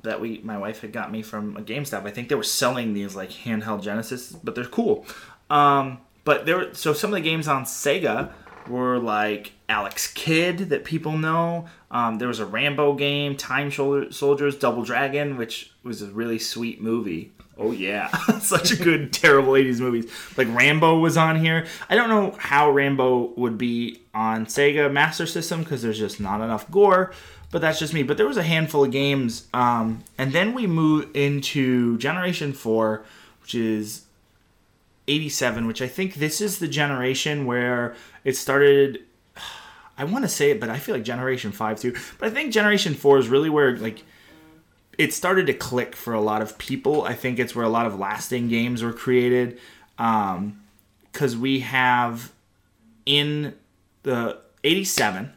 that my wife had got me from a GameStop. I think they were selling these, like, handheld Genesis, but they're cool. So some of the games on Sega were like Alex Kidd that people know. There was a Rambo game, Time Soldiers, Double Dragon, which was a really sweet movie. Oh yeah, such a good terrible 80s movies. Like Rambo was on here. I don't know how Rambo would be on Sega Master System because there's just not enough gore, but that's just me. But there was a handful of games, and then we move into Generation 4, which is 87, which I think this is the generation where it started. I want to say it, but I feel like Generation 5 too. But I think Generation 4 is really where, like, it started to click for a lot of people. I think it's where a lot of lasting games were created. Because we have in the 87,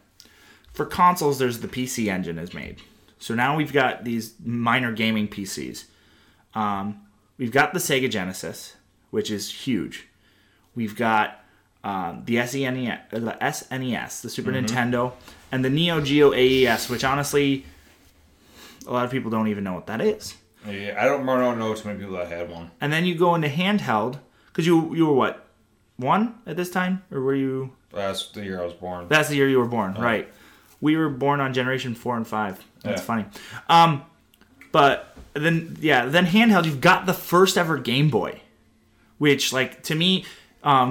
for consoles, there's the PC Engine is made. So now we've got these minor gaming PCs. We've got the Sega Genesis, which is huge. We've got the SNES, the Super Nintendo, and the Neo Geo AES, which honestly, a lot of people don't even know what that is. Yeah, I don't know too many people that had one. And then you go into handheld, because you were what, one at this time? Or were you... That's the year I was born. That's the year you were born, right. We were born on Generation 4 and 5. That's funny. But then handheld, you've got the first ever Game Boy, which, like, to me...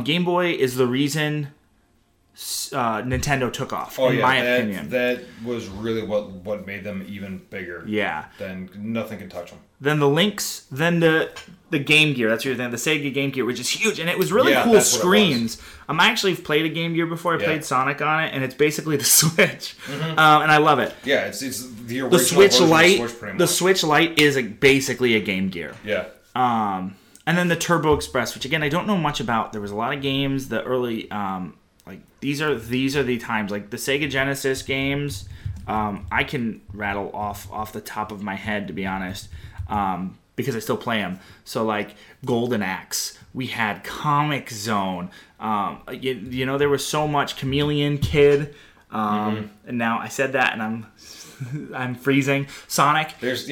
Game Boy is the reason Nintendo took off, in my opinion. That was really what made them even bigger. Yeah. Then nothing could touch them. Then the Lynx, then the Game Gear. That's your thing, the Sayga Game Gear, which is huge. And it was really cool screens. I actually played a Game Gear before. I played Sonic on it, and it's basically the Switch. And I love it. Yeah, it's the original Switch Lite. The Switch Lite is basically a Game Gear. Yeah. And then the Turbo Express, which again I don't know much about. There was a lot of games. The early, these are the times. Like the Sega Genesis games, I can rattle off the top of my head, to be honest, because I still play them. So like Golden Axe, we had Comic Zone. You know, there was so much. Chameleon Kid, and now I said that and I'm freezing. Sonic. There's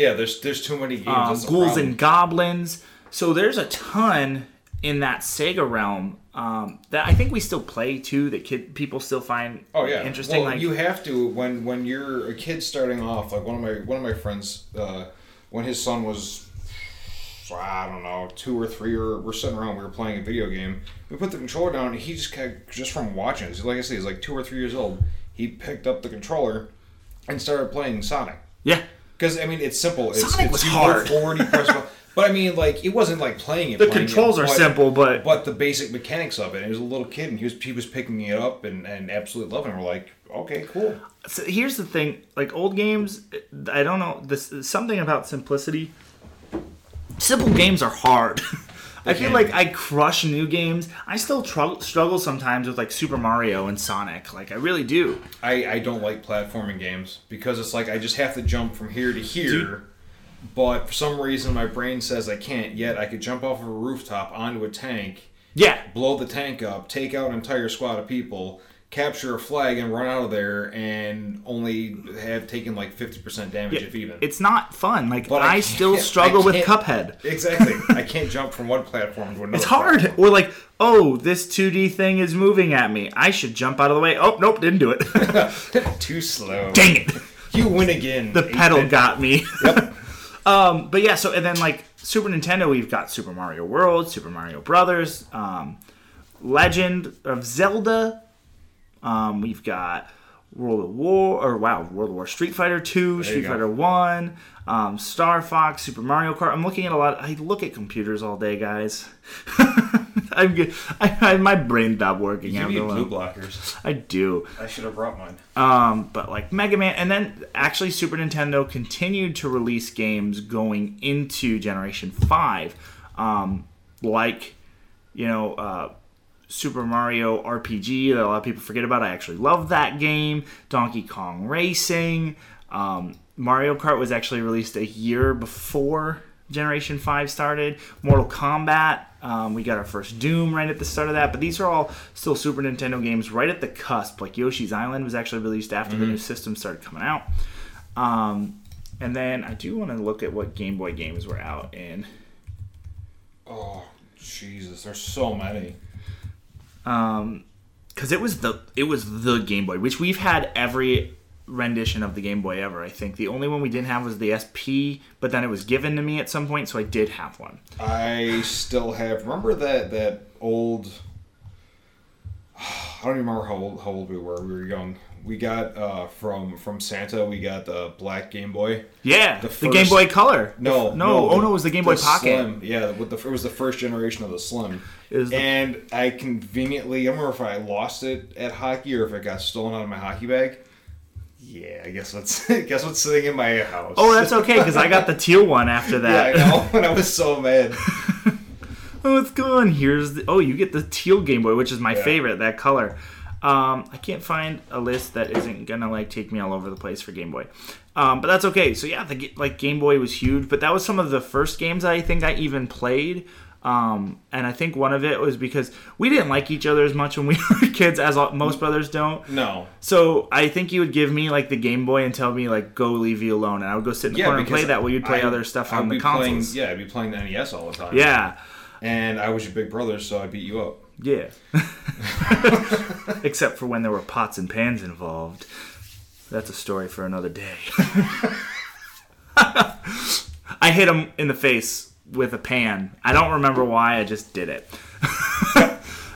too many games. Ghouls and Goblins. So there's a ton in that Sega realm that I think we still play too. That people still find interesting. Well, you have to when you're a kid starting off. Like one of my friends, when his son was 2 or 3, or we're sitting around, we were playing a video game. We put the controller down, and he just from watching it. Like I say, he's like 2 or 3 years old. He picked up the controller and started playing Sonic. Yeah, because I mean it's simple. Sonic was hard. But I mean, like, it wasn't like playing it. The controls are simple, but the basic mechanics of it. He was a little kid, and he was picking it up and absolutely loving it. We're like, okay, cool. So here's the thing. Like, old games, I don't know. There's something about simplicity. Simple games are hard. I feel like I crush new games. I still struggle sometimes with, like, Super Mario and Sonic. Like, I really do. I don't like platforming games because it's like I just have to jump from here to here. But for some reason, my brain says I can't, yet I could jump off of a rooftop onto a tank, blow the tank up, take out an entire squad of people, capture a flag, and run out of there, and only have taken like 50% damage if even. It's not fun. Like, but I still struggle with Cuphead. Exactly. I can't jump from one platform to another. It's hard. Platform. Or like, oh, this 2D thing is moving at me. I should jump out of the way. Oh, nope, didn't do it. Too slow. Dang it. You win again. The pedal got me. Yep. But yeah, so and then like Super Nintendo, we've got Super Mario World, Super Mario Brothers, Legend of Zelda. We've got World of War, Street Fighter 2, Street Fighter 1, Star Fox, Super Mario Kart. I'm looking at I look at computers all day, guys. I'm good. My brain stopped working. You need blue blockers. I do. I should have brought mine. But like Mega Man, and then actually Super Nintendo continued to release games going into Generation 5, Super Mario RPG that a lot of people forget about. I actually love that game. Donkey Kong Racing. Mario Kart was actually released a year before Generation 5 started. Mortal Kombat. We got our first Doom right at the start of that. But these are all still Super Nintendo games right at the cusp. Like Yoshi's Island was actually released after the new system started coming out. And then I do want to look at what Game Boy games were out in. Oh, Jesus. There's so many. Because it was the Game Boy, which we've had every rendition of the Game Boy ever. I think the only one we didn't have was the SP, but then it was given to me at some point, so I did have one. I still have. Remember that old? I don't even remember how old we were. We were young. We got from Santa. We got the black Game Boy. Yeah, the Game Boy Color. No. Ono was the Game Boy Pocket. Slim. Yeah, it was the first generation of the Slim. And I conveniently, I don't remember if I lost it at hockey or if it got stolen out of my hockey bag. Yeah, I guess what's sitting in my house. Oh, that's okay, because I got the teal one after that. Yeah, I know, and I was so mad. Oh, it's gone. You get the teal Game Boy, which is my favorite, that color. I can't find a list that isn't going to, take me all over the place for Game Boy. But that's okay. So, yeah, Game Boy was huge, but that was some of the first games I think I even played. And I think one of it was because we didn't like each other as much when we were kids as most brothers don't. No. So I think you would give me the Game Boy and tell me go leave you alone, and I would go sit in the corner and play that while you'd play other stuff on the consoles. I'd be playing the NES all the time. Yeah. And I was your big brother, so I beat you up. Yeah. Except for when there were pots and pans involved. That's a story for another day. I hit him in the face with a pan. I don't remember why. I just did it.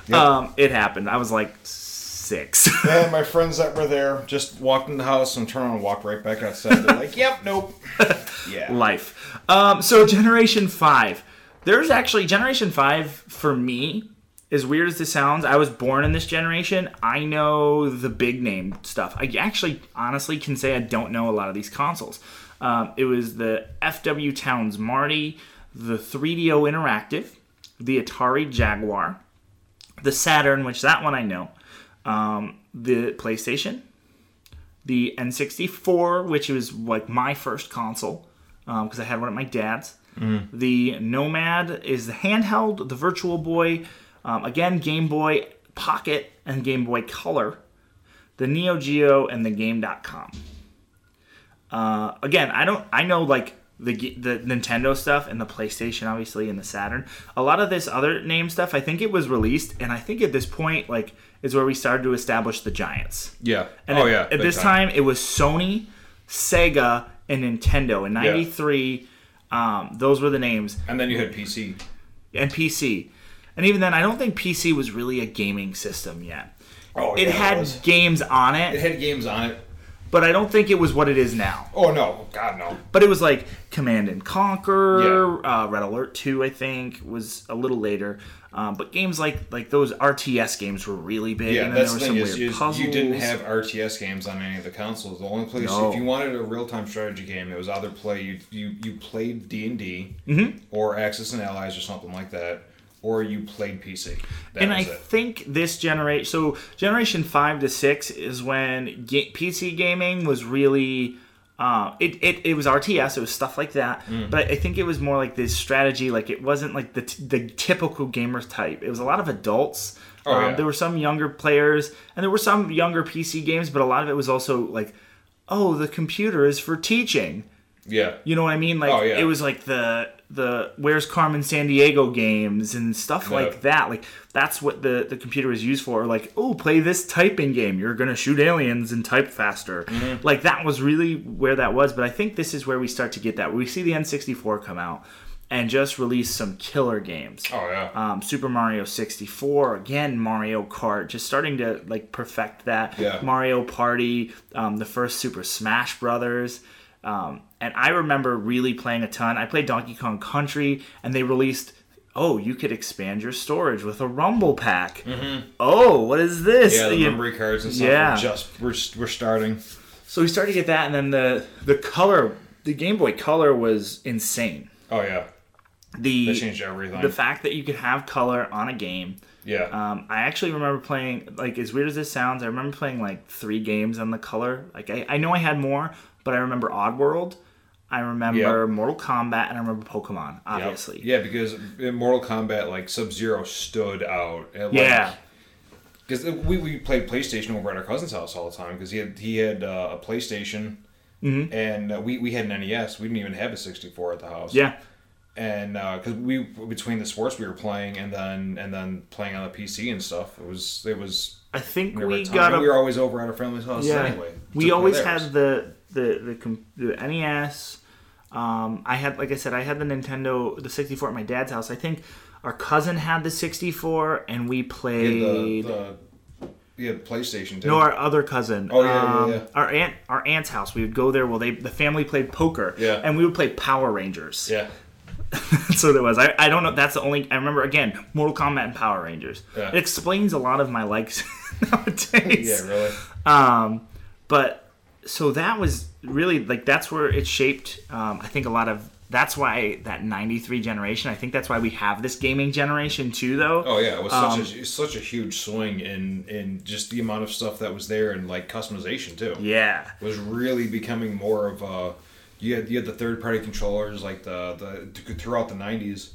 Yep. It happened. I was 6. And my friends that were there just walked in the house and turned around and walked right back outside. They're yep, nope. Yeah. Life. So Generation 5. There's actually Generation 5 for me. As weird as this sounds, I was born in this generation. I know the big name stuff. I actually honestly can say I don't know a lot of these consoles. It was the FW Towns Marty, the 3DO Interactive, the Atari Jaguar, the Saturn, which that one I know, the PlayStation, the N64, which was my first console because I had one at my dad's. Mm-hmm. The Nomad is the handheld, the Virtual Boy, again Game Boy Pocket and Game Boy Color, the Neo Geo, and the Game.com. Again, I know the Nintendo stuff and the PlayStation, obviously, and the Saturn. A lot of this other name stuff, I think it was released, and I think at this point, is where we started to establish the giants. Yeah. And at this time, it was Sony, Sega, and Nintendo. In 93, those were the names. And then you had PC. And PC. And even then, I don't think PC was really a gaming system yet. Oh, yeah, it had games on it. It had games on it. But I don't think it was what it is now. Oh, no. God, no. But it was Command and Conquer. Yeah. Red Alert 2, I think, was a little later. But games like those RTS games were really big. Yeah, and that's the thing. You didn't have RTS games on any of the consoles. The only place, if you wanted a real-time strategy game, it was either play. You played D&D or Axis and Allies or something like that. Or you played PC. Think this generation... So, Generation 5 to 6 is when PC gaming was really... It was RTS. It was stuff like that. Mm. But I think it was more this strategy. It wasn't the typical gamer type. It was a lot of adults. There were some younger players. And there were some younger PC games. But a lot of it was also the computer is for teaching. Yeah. You know what I mean? It was the Where's Carmen Sandiego games and stuff like that. That's what the computer was used for. Play this typing game. You're going to shoot aliens and type faster. Mm-hmm. That was really where that was. But I think this is where we start to get that. We see the N64 come out and just release some killer games. Oh, yeah. Super Mario 64. Again, Mario Kart. Just starting to, perfect that. Yeah. Mario Party. The first Super Smash Brothers. And I remember really playing a ton. I played Donkey Kong Country, and they released, you could expand your storage with a Rumble Pack. Mm-hmm. Oh, what is this? Yeah, the memory cards and stuff. Yeah. We're starting. So we started to get that, and then the color, the Game Boy Color was insane. Oh, yeah. They changed everything. The fact that you could have color on a game. Yeah. I actually remember playing, as weird as this sounds, I remember playing, 3 games on the color. I know I had more, but I remember Oddworld. I remember Mortal Kombat, and I remember Pokemon, obviously. Yep. Yeah, because in Mortal Kombat, Sub-Zero stood out. Yeah. Because we played PlayStation over at our cousin's house all the time, because he had a PlayStation, mm-hmm. and we had an NES. We didn't even have a 64 at the house. Yeah. And because between the sports we were playing and then playing on the PC and stuff, it was. I think we were always over at our family's house anyway. We always had the NES. I had, like I said, I had the Nintendo, the 64 at my dad's house. I think our cousin had the 64, and we played. Yeah, the Yeah, PlayStation. No, our other cousin. Oh yeah, yeah, yeah. Our aunt's house. We would go there. Well, the family played poker. Yeah. And we would play Power Rangers. Yeah. So there was. I don't know. That's the only. I remember again. Mortal Kombat and Power Rangers. Yeah. It explains a lot of my likes nowadays. Yeah, really. But so that was really like that's where it shaped. I think a lot of. That's why that 93 generation, I think that's why we have this gaming generation too, though. Oh, yeah. It was such a huge swing in just the amount of stuff that was there and, like, customization, too. Yeah. It was really becoming more of a... You had the third-party controllers, like, the throughout the 90s,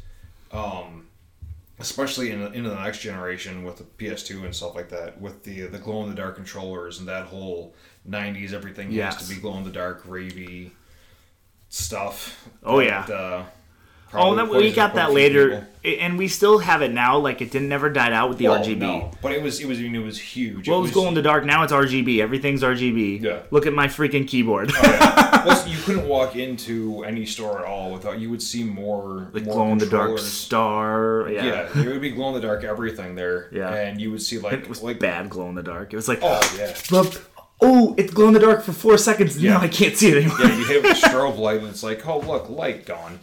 especially into the next generation with the PS2 and stuff like that, with the glow-in-the-dark controllers and that whole 90s, everything has to be glow-in-the-dark, ravey... stuff. Oh yeah. We got that later, and we still have it now. Like it never died out with the RGB. No, but it was huge. Well, it was glow in the dark. Now it's RGB. Everything's RGB. Yeah. Look at my freaking keyboard. Oh, yeah. Well, you couldn't walk into any store at all without you would see more like glow in the dark star. Yeah. Yeah, it would be glow in the dark everything there. Yeah, and you would see like it was like bad glow in the dark. It was like oh yeah. Oh, it's glow in the dark for 4 seconds. Yeah. Now I can't see it anymore. Yeah, you hit with strobe light and it's like, oh, look, light gone.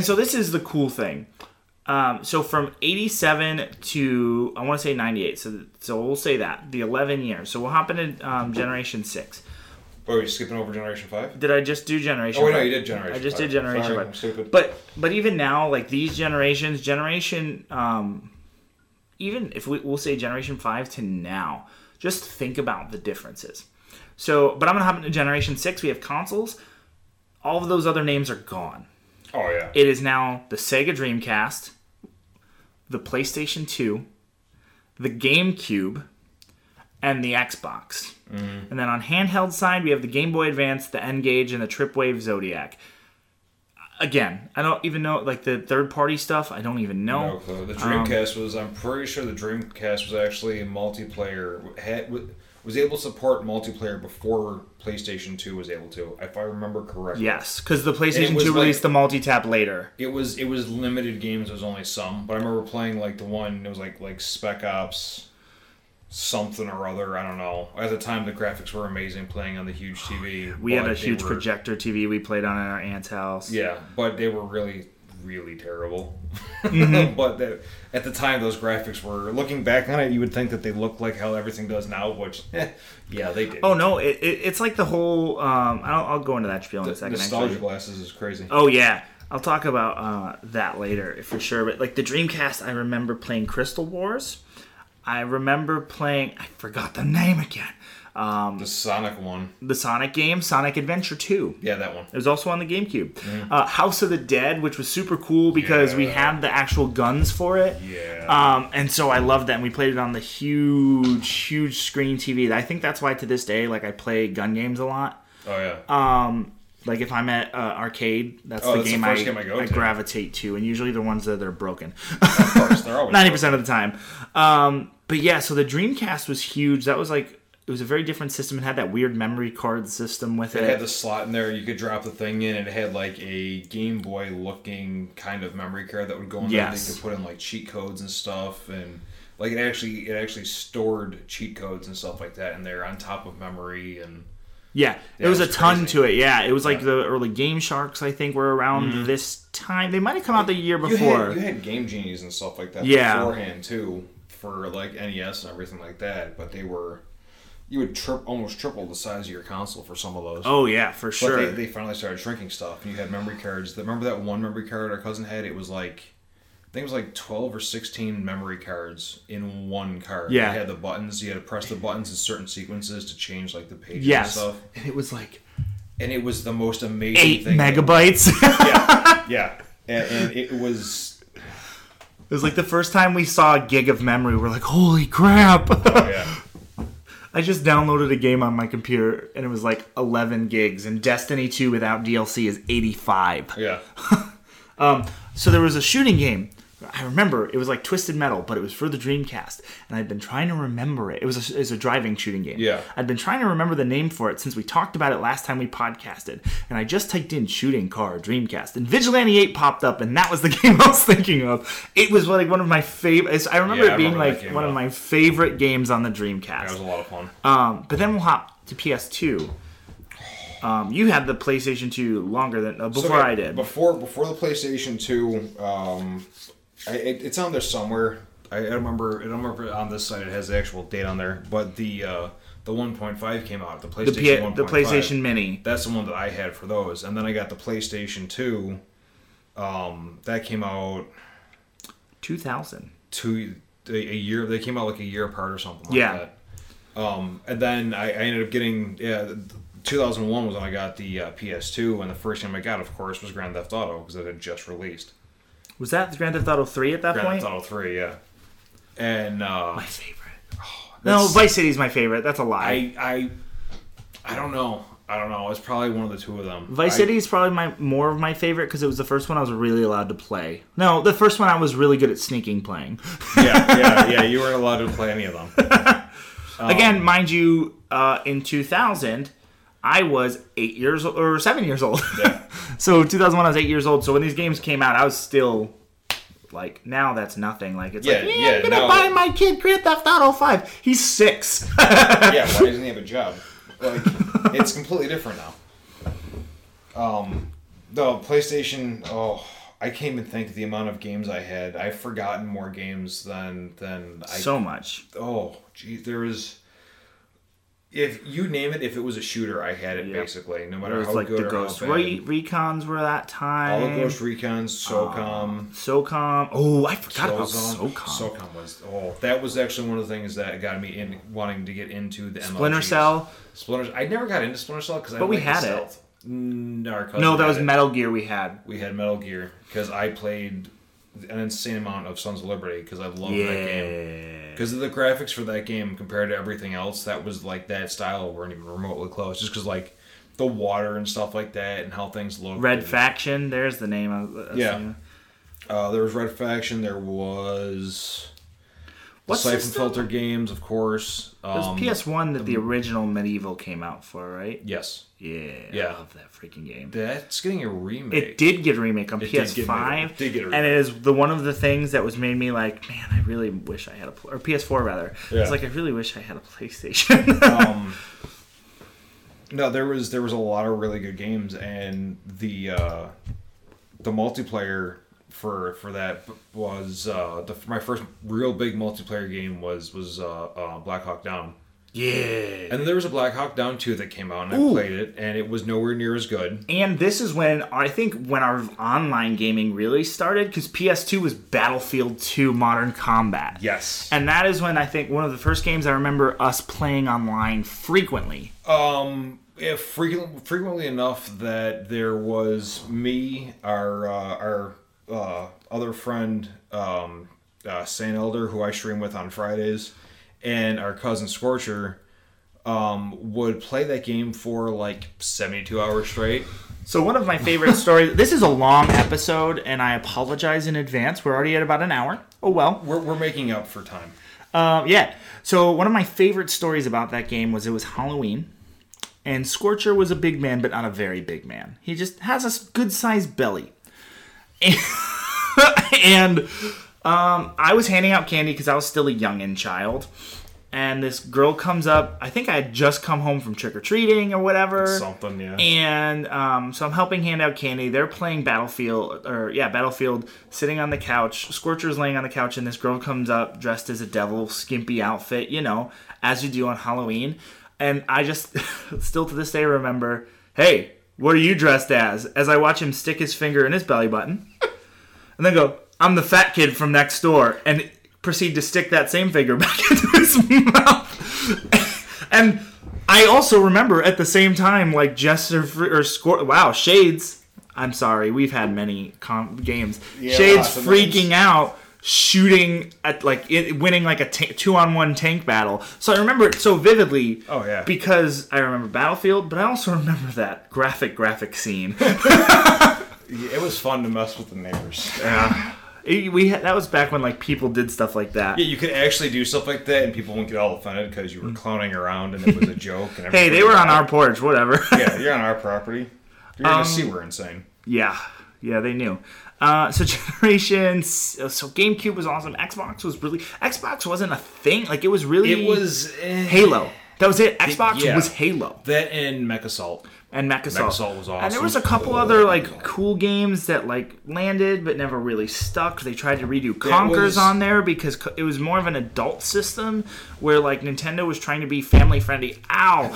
So this is the cool thing. So from 87 to, I want to say 98. So we'll say that, the 11 years. So we'll hop into Generation 6. Oh, you're skipping over Generation 5? Did I just do Generation 5? Oh, no, you did Generation 5. I just did Generation 5. I'm stupid. But even now, like these generations, even if we'll say Generation 5 to now, just think about the differences. So, but I'm going to hop into Generation 6. We have consoles. All of those other names are gone. Oh, yeah. It is now the Sega Dreamcast, the PlayStation 2, the GameCube, and the Xbox. Mm-hmm. And then on handheld side, we have the Game Boy Advance, the N-Gage, and the Tripwave Zodiac. Again, I don't even know, like, the third-party stuff, I don't even know. No clue. The Dreamcast I'm pretty sure the Dreamcast was actually a multiplayer, was able to support multiplayer before PlayStation 2 was able to, if I remember correctly. Yes, because the PlayStation 2 released the multi-tap later. It was limited games, it was only some, but I remember playing, like, the one, it was, like Spec Ops... something or other, I don't know. At the time, the graphics were amazing playing on the huge TV. We had a huge projector TV we played on at our aunt's house. Yeah, but they were really, really terrible. Mm-hmm. But at the time, those graphics were... Looking back on it, you would think that they looked like how everything does now, which, yeah, they did. Oh, no, it's like the whole... I'll go into that spiel in a second, nostalgia glasses is crazy. Oh, yeah. I'll talk about that later, for sure. But like the Dreamcast, I remember playing Crystal Wars... I remember playing... I forgot the name again. The Sonic one. The Sonic game, Sonic Adventure 2. Yeah, that one. It was also on the GameCube. Mm-hmm. House of the Dead, which was super cool because we had the actual guns for it. Yeah. And so I loved that. And we played it on the huge, huge screen TV. I think that's why to this day, like, I play gun games a lot. Oh, yeah. Like, if I'm at arcade, that's the game I gravitate to. And usually the ones that are broken. Of course, they're always 90% broken. Of the time. But yeah, so the Dreamcast was huge. That was like, it was a very different system. It had that weird memory card system with it. It had the slot in there. You could drop the thing in. And it had like a Game Boy looking kind of memory card that would go in there. They could put in like cheat codes and stuff. And like it actually stored cheat codes and stuff like that in there on top of memory and... Yeah, it was a ton crazy. To it. Yeah, it was like the early Game Sharks, I think, were around this time. They might have come out the year before. You had Game Genies and stuff like that beforehand, too, for like NES and everything like that. But they were... You would almost triple the size of your console for some of those. Oh, yeah, for sure. But they finally started shrinking stuff. And you had memory cards. Remember that one memory card our cousin had? It was like... I think it was like 12 or 16 memory cards in one card. Yeah. They had the buttons. You had to press the buttons in certain sequences to change like the pages and stuff. And it was like... And it was the most amazing 8 thing. 8 megabytes. Yeah. Yeah. And it was... It was like the first time we saw a gig of memory. We're like, holy crap. Oh, yeah. I just downloaded a game on my computer and it was like 11 gigs. And Destiny 2 without DLC is 85. Yeah. So there was a shooting game I remember it was like Twisted Metal, but it was for the Dreamcast, and I'd been trying to remember it. It was a driving shooting game. Yeah. I'd been trying to remember the name for it since we talked about it last time we podcasted, and I just typed in shooting car Dreamcast, and Vigilante 8 popped up, and that was the game I was thinking of. It was like one of my favorite. I remember it being like one of my favorite games on the Dreamcast. Yeah, it was a lot of fun. But then we'll hop to PS2. You had the PlayStation 2 longer than before I did. Before the PlayStation 2. It's on there somewhere. I don't remember on this site it has the actual date on there, but the 1.5 came out. The PlayStation 1.5. The PlayStation Mini. That's the one that I had for those. And then I got the PlayStation 2. That came out 2000. A year. They came out like a year apart or something like that. And then I ended up getting 2001 was when I got the PS2, and the first game I got, of course, was Grand Theft Auto because it had just released. Was that Grand Theft Auto 3 at that point? Grand Theft Auto 3, yeah. And my favorite. Oh, no, Vice City's my favorite. That's a lie. I don't know. It's probably one of the two of them. Vice City is probably more of my favorite because it was the first one I was really allowed to play. No, the first one I was really good at sneaking playing. Yeah. You weren't allowed to play any of them. Again, mind you, in 2000, I was 8 years old or 7 years old. Yeah. So 2001, I was 8 years old. So when these games came out, I was still like, now that's nothing. Like I'm gonna buy my kid Grand Theft Auto 5. He's 6. Yeah, why doesn't he have a job? Like, it's completely different now. The PlayStation, I can't even think of the amount of games I had. I've forgotten more games than I... So much. Oh, geez, there was... If you name it, if it was a shooter, I had it basically. No matter how like good or how bad. It was like the Ghost Recons were that time. All the Ghost Recons, SOCOM. Oh, I forgot about SOCOM. SOCOM was... Oh, that was actually one of the things that got me in wanting to get into the MLGs. Splinter Cell. I never got into Splinter Cell because I didn't like the stealth. No, that was Metal Gear we had. We had Metal Gear because I played an insane amount of Sons of Liberty because I loved that game. Because the graphics for that game compared to everything else, that was like that style weren't even remotely close. Just because like the water and stuff like that and how things look. Red Faction, there's the name of yeah. There was Red Faction. There was the Siphon Filter games, of course. It was PS1 that the original Medieval came out for, right? Yes. Yeah, I love that freaking game. That's getting a remake. It did get a remake on PS5. And it is one of the things that was made me like, man, I really wish I had a... Or PS4, rather. Yeah. It's like, I really wish I had a PlayStation. No, there was a lot of really good games, and the multiplayer... For that was my first real big multiplayer game was Black Hawk Down. Yeah. And there was a Black Hawk Down 2 that came out, and I played it, and it was nowhere near as good. And this is when I think when our online gaming really started, because PS2 was Battlefield 2 Modern Combat. Yes. And that is when I think one of the first games I remember us playing online frequently. Yeah, frequently enough that there was me, our other friend, St. Elder, who I stream with on Fridays, and our cousin Scorcher would play that game for like 72 hours straight. So one of my favorite stories... This is a long episode, and I apologize in advance. We're already at about an hour. Oh, well. We're making up for time. Yeah. So one of my favorite stories about that game was it was Halloween, and Scorcher was a big man, but not a very big man. He just has a good-sized belly. And I was handing out candy because I was still a youngin' child. And this girl comes up. I think I had just come home from trick-or-treating or whatever. Something, yeah. And so I'm helping hand out candy. They're playing Battlefield, sitting on the couch. Scorcher's laying on the couch, and this girl comes up dressed as a devil, skimpy outfit, you know, as you do on Halloween. And I just still to this day remember, hey, what are you dressed as? As I watch him stick his finger in his belly button. And then go, I'm the fat kid from next door. And proceed to stick that same finger back into his mouth. And I also remember at the same time, like, Shades. I'm sorry, we've had many games. Yeah, Shades freaking out. Shooting at winning like a 2-on-1 tank battle. So I remember it so vividly. Oh yeah, because I remember Battlefield, but I also remember that graphic scene. It was fun to mess with the neighbors. Yeah, That was back when like people did stuff like that. Yeah, you could actually do stuff like that, and people wouldn't get all offended because you were clowning around and it was a joke. And hey, they were on our porch, whatever. Yeah, you're on our property. You're gonna see we're insane. Yeah, they knew. So GameCube was awesome. Xbox wasn't a thing. Like it was Halo. That was it. Xbox was Halo. That and Mech Assault. Mech Assault was awesome. And there was a couple other like cool games that like landed but never really stuck. They tried to redo Conkers on there because it was more of an adult system where like Nintendo was trying to be family friendly. Well,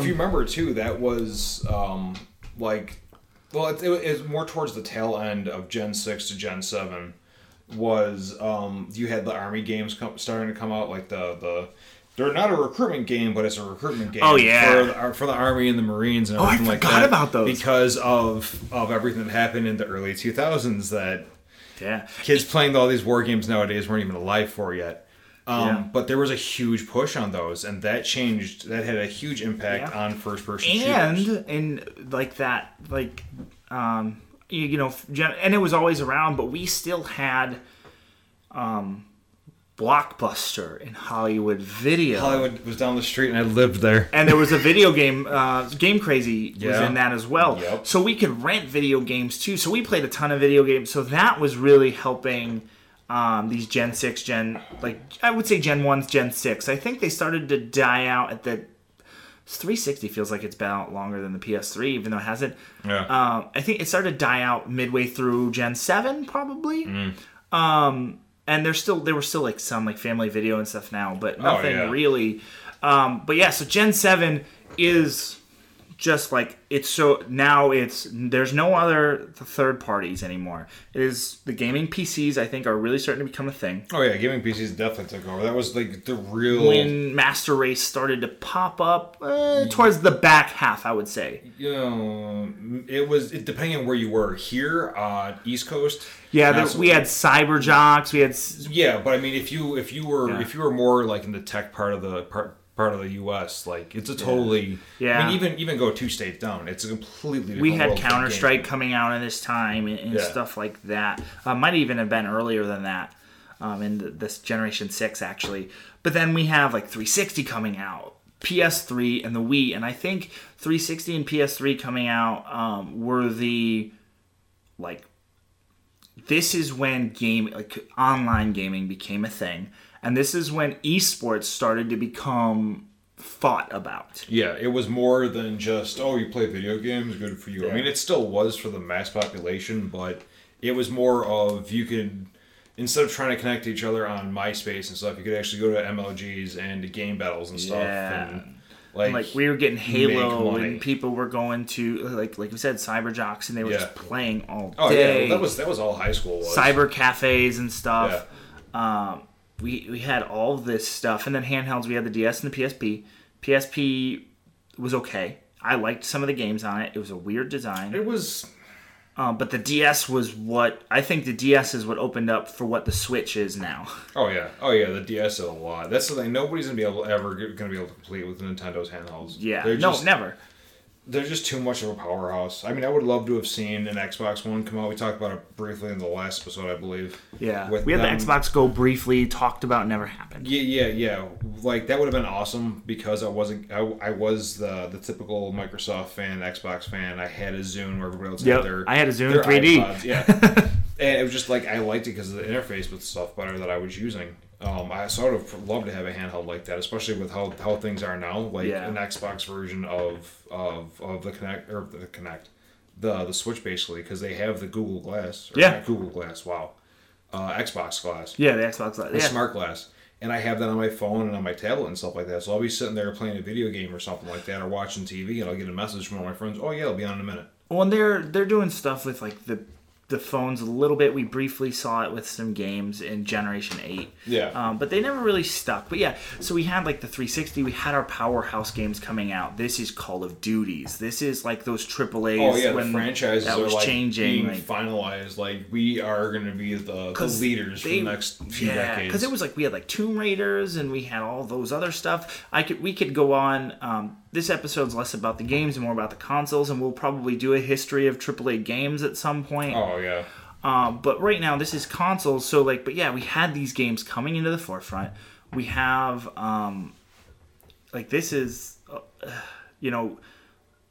if you remember too, that was it was more towards the tail end of Gen 6 to Gen 7. You had the army games starting to come out, like the. They're not a recruitment game, but it's a recruitment game. Oh, yeah. For the Army and the Marines and everything like that. I forgot about those. Because of everything that happened in the early 2000s that kids playing all these war games nowadays weren't even alive for yet. But there was a huge push on those, and that had a huge impact on first-person shooters. And like that, like, you know, and it was always around, but we still had... Blockbuster in Hollywood Video. Hollywood was down the street and I lived there. And there was a video game, Game Crazy was in that as well. Yep. So we could rent video games too. So we played a ton of video games. So that was really helping these Gen 6, I would say Gen 1's Gen 6. I think they started to die out at the 360 feels like it's been out longer than the PS3, even though it hasn't. Yeah. I think it started to die out midway through Gen 7 probably. Mm. And there were still like some like family video and stuff now, but nothing really. But yeah, so Gen 7 is just like it's so now there's no other third parties anymore. It is the gaming PCs I think are really starting to become a thing. Oh yeah, gaming PCs definitely took over. That was like the real when Master Race started to pop up towards the back half, I would say. It was depending on where you were here on East Coast. Yeah, we had cyber jocks. We had but I mean, if you were more like in the tech part of the U.S., like it's a totally I mean, even go two states down, it's a completely. We had Counter-Strike coming out at this time and stuff like that. Might even have been earlier than that, in this Generation 6 actually. But then we have like 360 coming out, PS3 and the Wii, and I think 360 and PS3 coming out were the like. This is when online gaming became a thing, and this is when esports started to become thought about. Yeah, it was more than just, oh, you play video games, good for you. Yeah. I mean, it still was for the mass population, but it was more of you could, instead of trying to connect to each other on MySpace and stuff, you could actually go to MLGs and game battles and stuff. Yeah. And, like we were getting Halo and people were going to like we said cyber jocks and they were just playing all day. Well, that was all high school was. Cyber cafes and stuff. Yeah. We had all this stuff and then handhelds. We had the DS and the PSP. PSP was okay. I liked some of the games on it. It was a weird design. It was, but the DS was what I think the DS is what opened up for what the Switch is now. Oh yeah, the DS is a lot. That's the thing. Nobody's gonna be able to complete with Nintendo's handhelds. Yeah, never. They're just too much of a powerhouse. I mean, I would love to have seen an Xbox One come out. We talked about it briefly in the last episode, I believe. Yeah, we had the Xbox Go briefly talked about, never happened. Yeah. Like that would have been awesome because I was the typical Microsoft fan, Xbox fan. I had a Zune where everybody else had their. I had a Zune 3D. iPods. Yeah, and it was just like I liked it because of the interface with stuff better that I was using. I sort of love to have a handheld like that, especially with how things are now. Like an Xbox version of the Kinect or the Kinect, the Switch basically, because they have the Google Glass. Not Google Glass. Wow, Xbox Glass. Yeah, the Xbox Glass. The Smart Glass. And I have that on my phone and on my tablet and stuff like that. So I'll be sitting there playing a video game or something like that, or watching TV, and I'll get a message from one of my friends. Oh yeah, it'll be on in a minute. Well, and they're doing stuff with like the phones a little bit. We briefly saw it with some games in Generation 8. Yeah. But they never really stuck. But yeah, so we had like the 360. We had our powerhouse games coming out. This is Call of Duties. This is like those AAAs. Oh yeah, the franchises that was like changing, being finalized. Like we are going to be the leaders for the next few decades. Yeah, because it was like we had like Tomb Raiders and we had all those other stuff. We could go on. This episode's less about the games and more about the consoles, and we'll probably do a history of AAA games at some point. Oh, yeah. But right now, this is consoles, so like, but yeah, we had these games coming into the forefront. We have, like, this is, you know,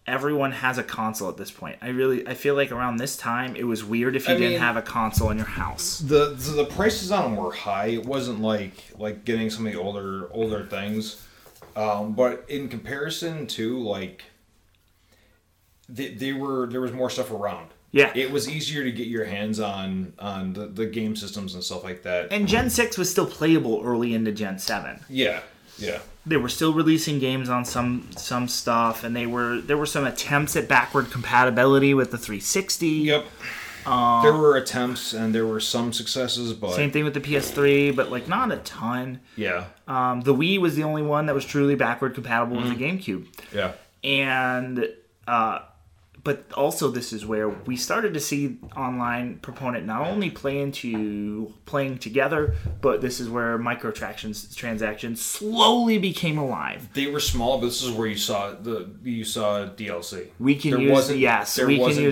everyone has a console at this point. I feel like around this time, it was weird if you didn't have a console in your house. The prices on them were high. It wasn't like getting some of the older things, but in comparison to like, there was more stuff around. Yeah. It was easier to get your hands on the game systems and stuff like that. And Gen 6 was still playable early into Gen 7. Yeah, yeah. They were still releasing games on some stuff, and there were some attempts at backward compatibility with the 360. Yep. There were attempts, and there were some successes, but... Same thing with the PS3, but, like, not a ton. Yeah. The Wii was the only one that was truly backward compatible with the GameCube. Yeah. And... But also, this is where we started to see online proponent not only play into playing together, but this is where microtransactions slowly became alive. They were small, but this is where you saw DLC. We can use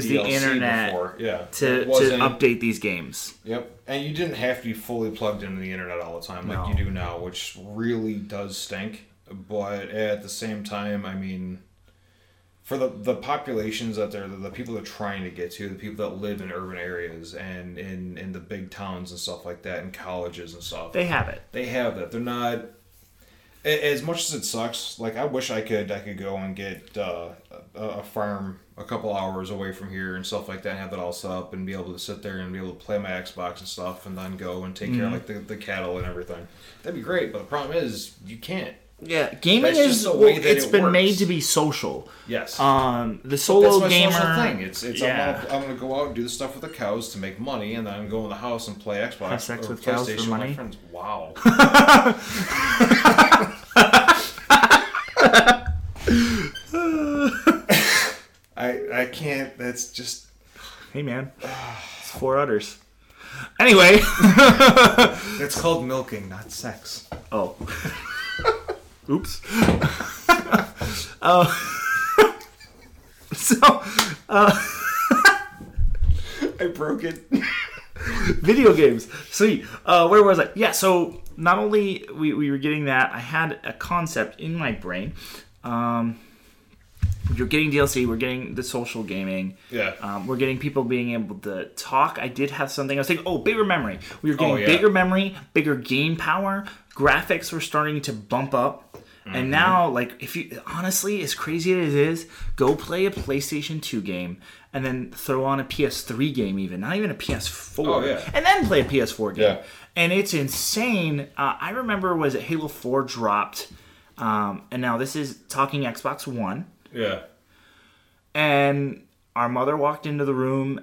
the internet before. Yeah. to update these games. Yep, and you didn't have to be fully plugged into the internet all the time like you do now, which really does stink. But at the same time, I mean. For the populations out there, the people they're trying to get to, the people that live in urban areas and in the big towns and stuff like that, and colleges and stuff. They have it. They have that. They're not... As much as it sucks, like, I wish I could go and get a farm a couple hours away from here and stuff like that, and have that all set up and be able to sit there and be able to play my Xbox and stuff, and then go and take care of, like, the cattle and everything. That'd be great, but the problem is, you can't. Yeah, gaming is the way that it's been made to be social. Yes. The solo that's my gamer social thing. It's yeah. I'm gonna go out and do the stuff with the cows to make money, and then I'm going to the house and play Xbox. Have sex with cows for money. My friends. Wow. I can't. That's just. Hey man, it's four udders. Anyway, it's called milking, not sex. Oh. Oops. I broke it. Video games. Sweet. Where was I? Yeah, so not only we were getting that, I had a concept in my brain. You're getting DLC, we're getting the social gaming. Yeah. We're getting people being able to talk. I did have something. I was thinking, bigger memory. We were getting bigger memory, bigger game power. Graphics were starting to bump up. And now, like, if you honestly, as crazy as it is, go play a PlayStation 2 game and then throw on a PS3 game, even not even a PS4, and then play a PS4 game, and it's insane. I remember Halo 4 dropped, and now this is talking Xbox One, and our mother walked into the room,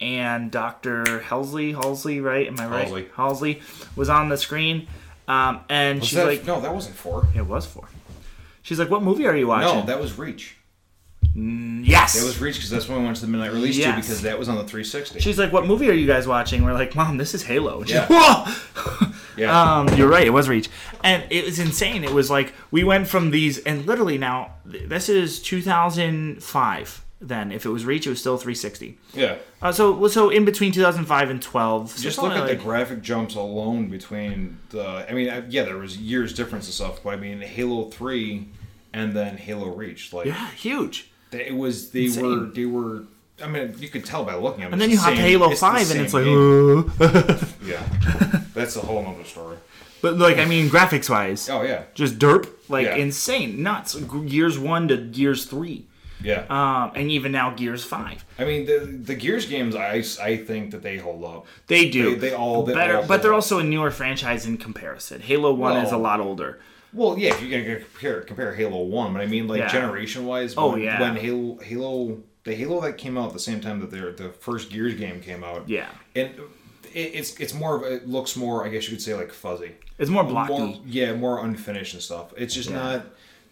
and Dr. Halsey, right? Am I right? Halsey was on the screen. And she's like, no, that wasn't 4. It was 4. She's like, what movie are you watching? No, that was Reach. Yes. It was Reach because that's when we went to the midnight release too, because that was on the 360. She's like, what movie are you guys watching? We're like, Mom, this is Halo. And she's like, whoa! Yeah. You're right, it was Reach. And it was insane. It was like, we went from these, and literally now, this is 2005. Then if it was Reach, it was still 360. Yeah. So in between 2005 and 12. So just look at the graphic jumps alone between the. I mean, there was years difference and stuff, but I mean, Halo 3 and then Halo Reach, like huge. They were. I mean, you could tell by looking at them. And then you hop to Halo 5, and it's like, yeah, that's a whole other story. But, like, I mean, graphics wise. Oh yeah. Just derp, like insane, nuts. Gears 1 to Gears 3. Yeah, and even now Gears 5. I mean, the Gears games, I think that they hold up. They do. They all they're also a newer franchise in comparison. Halo 1 is a lot older. Well, yeah, if you're gonna compare Halo 1, but I mean, like generation wise. Oh yeah. When Halo that came out at the same time that the first Gears game came out. Yeah. And it's more of it looks more, I guess you could say, like fuzzy. It's more blocky. More unfinished and stuff. It's just not.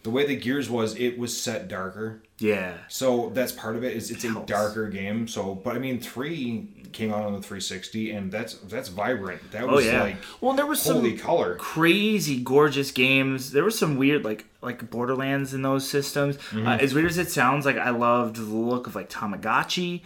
The way the Gears was, it was set darker. Yeah. So that's part of it. It's a darker game. So, but I mean, 3 came out on the 360, and that's vibrant. That was like, well, there was holy some color, crazy gorgeous games. There was some weird like Borderlands in those systems. Mm-hmm. As weird as it sounds, like I loved the look of like Tamagotchi.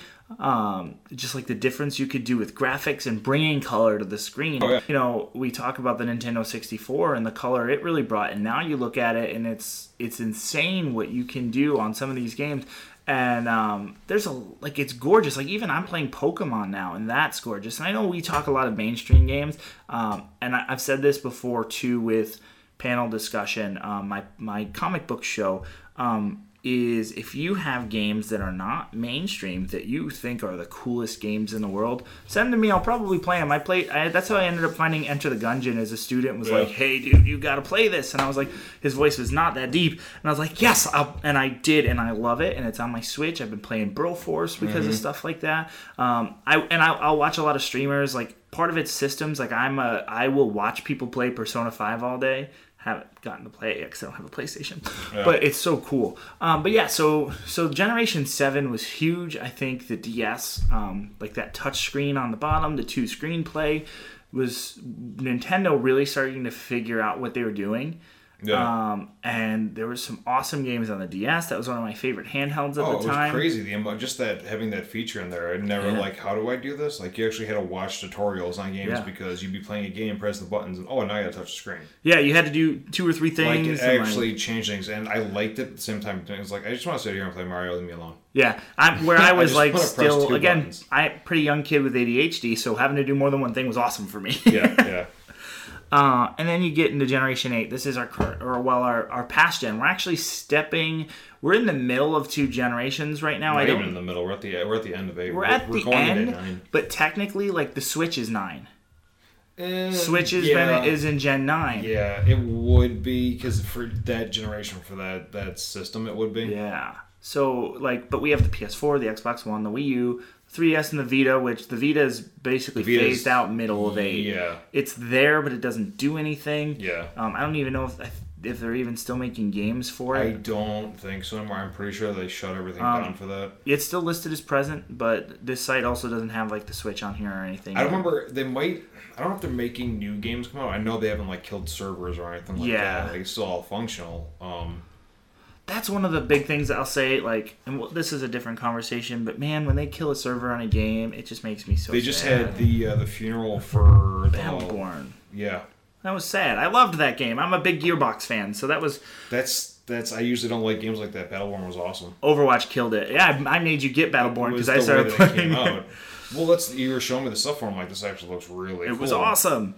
Just like the difference you could do with graphics and bringing color to the screen. Oh, yeah. You know, we talk about the Nintendo 64 and the color it really brought, and now you look at it and it's insane what you can do on some of these games. And there's a like it's gorgeous. Like even I'm playing Pokemon now, and that's gorgeous. And I know we talk a lot of mainstream games, and I've said this before too with panel discussion. My comic book show. Is if you have games that are not mainstream that you think are the coolest games in the world, send them to me. I'll probably play them. That's how I ended up finding Enter the Gungeon as a student. Was like, hey, dude, you got to play this. And I was like, his voice was not that deep. And I was like, yes. And I did, and I love it. And it's on my Switch. I've been playing Broforce because of stuff like that. I'll watch a lot of streamers. Like part of it's systems. Like I will watch people play Persona 5 all day. Haven't gotten to play it because I don't have a PlayStation, but it's so cool. So Generation 7 was huge. I think the DS, like that touch screen on the bottom, the two screen play, was Nintendo really starting to figure out what they were doing. Yeah. And there were some awesome games on the DS. That was one of my favorite handhelds at the time. Oh, it was crazy. Just that having that feature in there. I never how do I do this? Like you actually had to watch tutorials on games because you'd be playing a game, press the buttons, and now I got to touch the screen. Yeah, you had to do two or three things. Like it actually changed things, and I liked it at the same time. It's like I just want to sit here and play Mario. Leave me alone. Yeah, I was like still again, buttons. I pretty young kid with ADHD, so having to do more than one thing was awesome for me. Yeah. And then you get into Generation 8. This is our past gen. We're actually we're in the middle of two generations right now. Not even in the middle. We're at the end of 8. We're going end, to 9. But technically, like the Switch is 9. Switch is in Gen 9. Yeah, it would be because for that generation, for that system, it would be. Yeah. So but we have the PS4, the Xbox One, the Wii U. 3DS and the Vita, which the Vita is basically phased out middle of 8. Yeah. It's there, but it doesn't do anything. Yeah. I don't even know if they're even still making games for it. I don't think so anymore. I'm pretty sure they shut everything down for that. It's still listed as present, but this site also doesn't have the Switch on here or anything. I remember they might. I don't know if they're making new games come out. I know they haven't killed servers or anything that. It's still all functional. That's one of the big things that I'll say, and this is a different conversation, but man, when they kill a server on a game, it just makes me so sad. They just had the funeral for Battleborn. Yeah. That was sad. I loved that game. I'm a big Gearbox fan, so that was... I usually don't like games like that. Battleborn was awesome. Overwatch killed it. Yeah, I made you get Battleborn because I started playing it. Well, you were showing me the stuff for him, this actually looks really cool. It was awesome.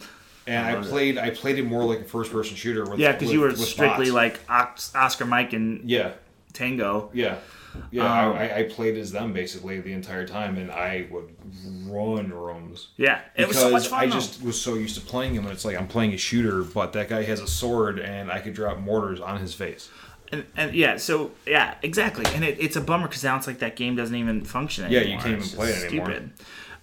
And I played it more like a first-person shooter. Because you were strictly bots. Oscar, Mike, and Tango. Yeah, I played as them basically the entire time, and I would run rooms. Yeah, it was so much fun. Because I just was so used to playing him, and it's like I'm playing a shooter, but that guy has a sword, and I could drop mortars on his face. And exactly. And it's a bummer because now it's like that game doesn't even function anymore. Yeah, you can't even play it anymore. Stupid.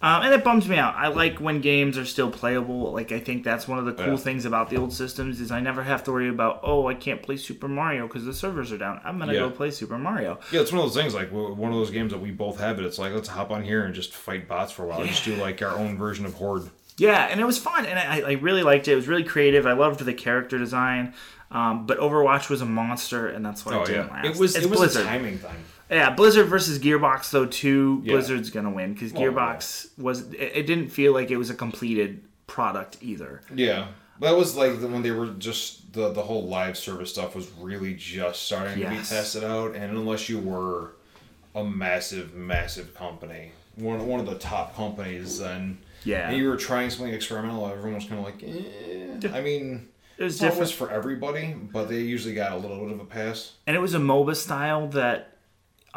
And it bums me out. I like when games are still playable. I think that's one of the cool things about the old systems is I never have to worry about, I can't play Super Mario because the servers are down. I'm going to go play Super Mario. Yeah, it's one of those things, one of those games that we both have, but it's let's hop on here and just fight bots for a while. Yeah. Just do, our own version of Horde. Yeah, and it was fun, and I really liked it. It was really creative. I loved the character design, but Overwatch was a monster, and that's why I didn't last. It was a timing thing. Yeah, Blizzard versus Gearbox, though, too. Yeah. Blizzard's going to win because Gearbox it didn't feel like it was a completed product either. Yeah. That was when they were just the whole live service stuff was really just starting to be tested out. And unless you were a massive, massive company, one of the top companies, then and you were trying something experimental, everyone was kind of I mean... It was different. It was for everybody, but they usually got a little bit of a pass. And it was a MOBA style that...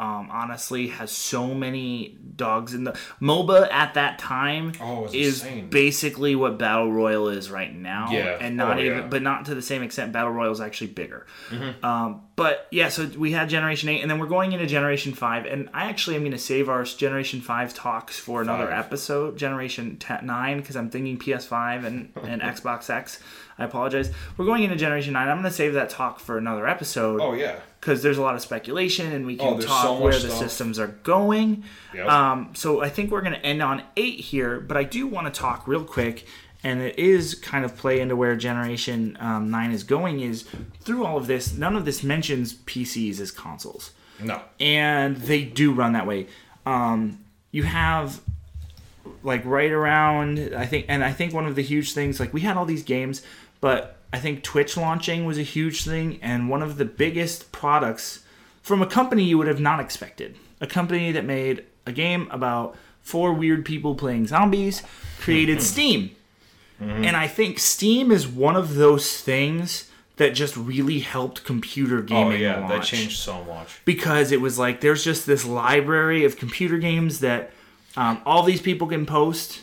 honestly has so many dogs in the... MOBA at that time is insane. Basically what Battle Royale is right now. Yeah. And not even... But not to the same extent. Battle Royale is actually bigger. Mm-hmm. So we had Generation 8, and then we're going into Generation 5, and I actually am going to save our Generation 5 talks for another episode, Generation 9, because I'm thinking PS5 and Xbox X. I apologize. We're going into Generation 9. I'm going to save that talk for another episode. Oh, yeah. Because there's a lot of speculation, and we can talk so where the systems are going. Yep. So I think we're going to end on 8 here, but I do want to talk real quick, and it is kind of play into where Generation 9 is going, is through all of this, none of this mentions PCs as consoles. No. And they do run that way. You have... like right around, I think one of the huge things, like we had all these games, but I think Twitch launching was a huge thing, and one of the biggest products from a company you would have not expected. A company that made a game about 4 weird people playing zombies created Steam. Mm-hmm. And I think Steam is one of those things that just really helped computer gaming launch. That changed so much. Because it was like, there's just this library of computer games that all these people can post.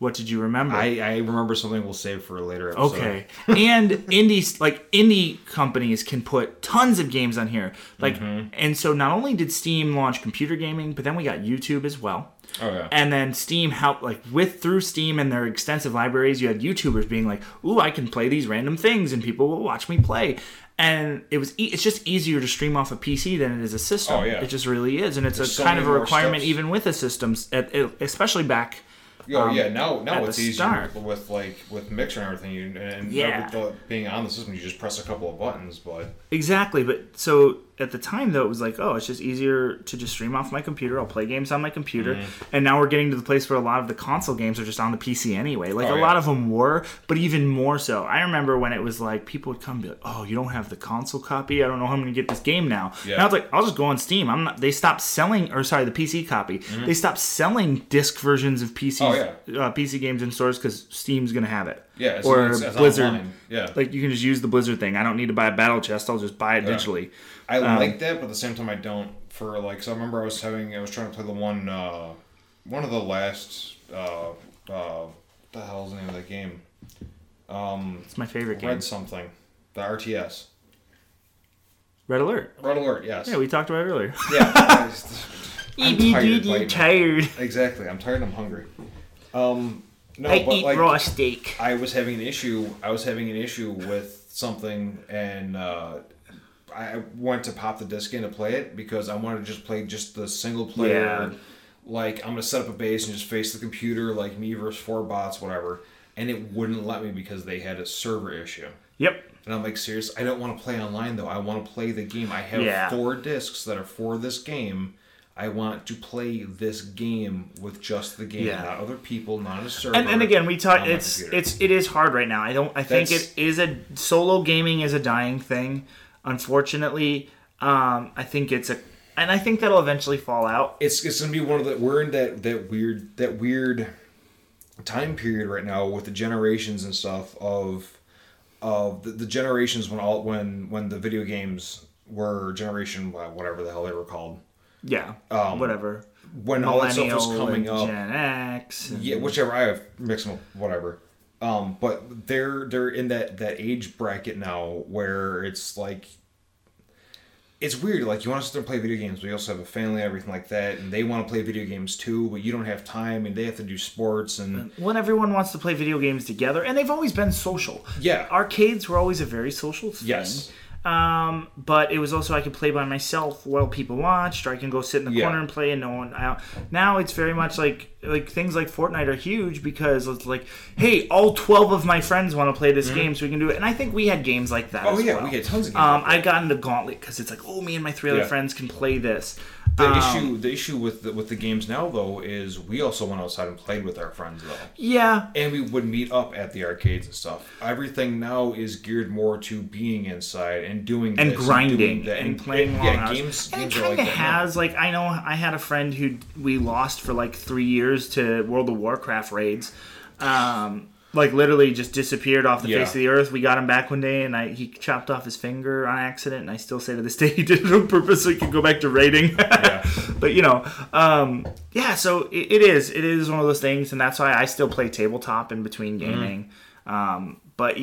What did you remember? I remember something we'll save for a later episode. Okay. And indie companies can put tons of games on here. Like, and so not only did Steam launch computer gaming, but then we got YouTube as well. Oh yeah. And then Steam helped, like through Steam and their extensive libraries, you had YouTubers being like, "Ooh, I can play these random things, and people will watch me play." And it's just easier to stream off a PC than it is a system. Oh, yeah. It just really is. And there's kind of a requirement even with the systems, especially back now it's easier start. with Mixer and everything. Being on the system, you just press a couple of buttons. But exactly. But so at the time, though, it was like, it's just easier to just stream off my computer. I'll play games on my computer. Mm-hmm. And now we're getting to the place where a lot of the console games are just on the PC anyway. Like a lot of them were, but even more so. I remember when it was like people would come and be like, "Oh, you don't have the console copy? I don't know how I'm going to get this game now." Yeah. Now it's like, I'll just go on Steam. They stopped selling, the PC copy. Mm-hmm. They stopped selling disc versions of PCs, PC games in stores because Steam's going to have it. Yeah, it's Blizzard. Online. Yeah, like you can just use the Blizzard thing. I don't need to buy a battle chest. I'll just buy it digitally. I like that, but at the same time, I don't. For like, so I remember I was trying to play the one of the last. What the hell's the name of that game? It's my favorite game. Red something, the RTS. Red Alert. Red Alert. Yes. Yeah, we talked about it earlier. Yeah. I'm tired. Exactly. I'm tired. I'm hungry. No, I eat raw steak. I was having an issue with something, and I went to pop the disc in to play it because I wanted to just play just the single player. Yeah. Like, I'm going to set up a base and just face the computer, like me versus 4 bots, whatever. And it wouldn't let me because they had a server issue. Yep. And I'm like, serious? I don't want to play online, though. I want to play the game. I have 4 discs that are for this game. I want to play this game with just the game, not other people, not a server. And again, we talk. It is hard right now. I think it is solo gaming is a dying thing, unfortunately. I think it's and I think that'll eventually fall out. It's gonna be one of the we're in that weird time period right now with the generations and stuff of the generations when the video games were generation whatever the hell they were called. Yeah, whatever. When all that stuff was coming up, Gen X, whichever I have mixed them up, whatever. But they're in that age bracket now where it's like it's weird. Like you want to sit there and play video games, but you also have a family, and everything like that, and they want to play video games too, but you don't have time, and they have to do sports and. When everyone wants to play video games together, and they've always been social. Yeah, arcades were always a very social thing. Yes. But it was also I could play by myself while people watched, or I can go sit in the corner and play, and no one out. Now it's very much like things like Fortnite are huge because it's like, hey, all 12 of my friends want to play this game, so we can do it. And I think we had games like that. We had tons of games. I got into Gauntlet because it's like, me and my 3 other friends can play this. The issue with the games now though is we also went outside and played with our friends though. Yeah. And we would meet up at the arcades and stuff. Everything now is geared more to being inside and doing and this, grinding and, doing that, and playing long hours. Games it kind of has like I know I had a friend who we lost for like 3 years to World of Warcraft raids. Like literally just disappeared off the face of the earth. We got him back one day, and he chopped off his finger on accident. And I still say to this day, he did it on purpose so he could go back to raiding. But so it is. It is one of those things, and that's why I still play tabletop in between gaming. But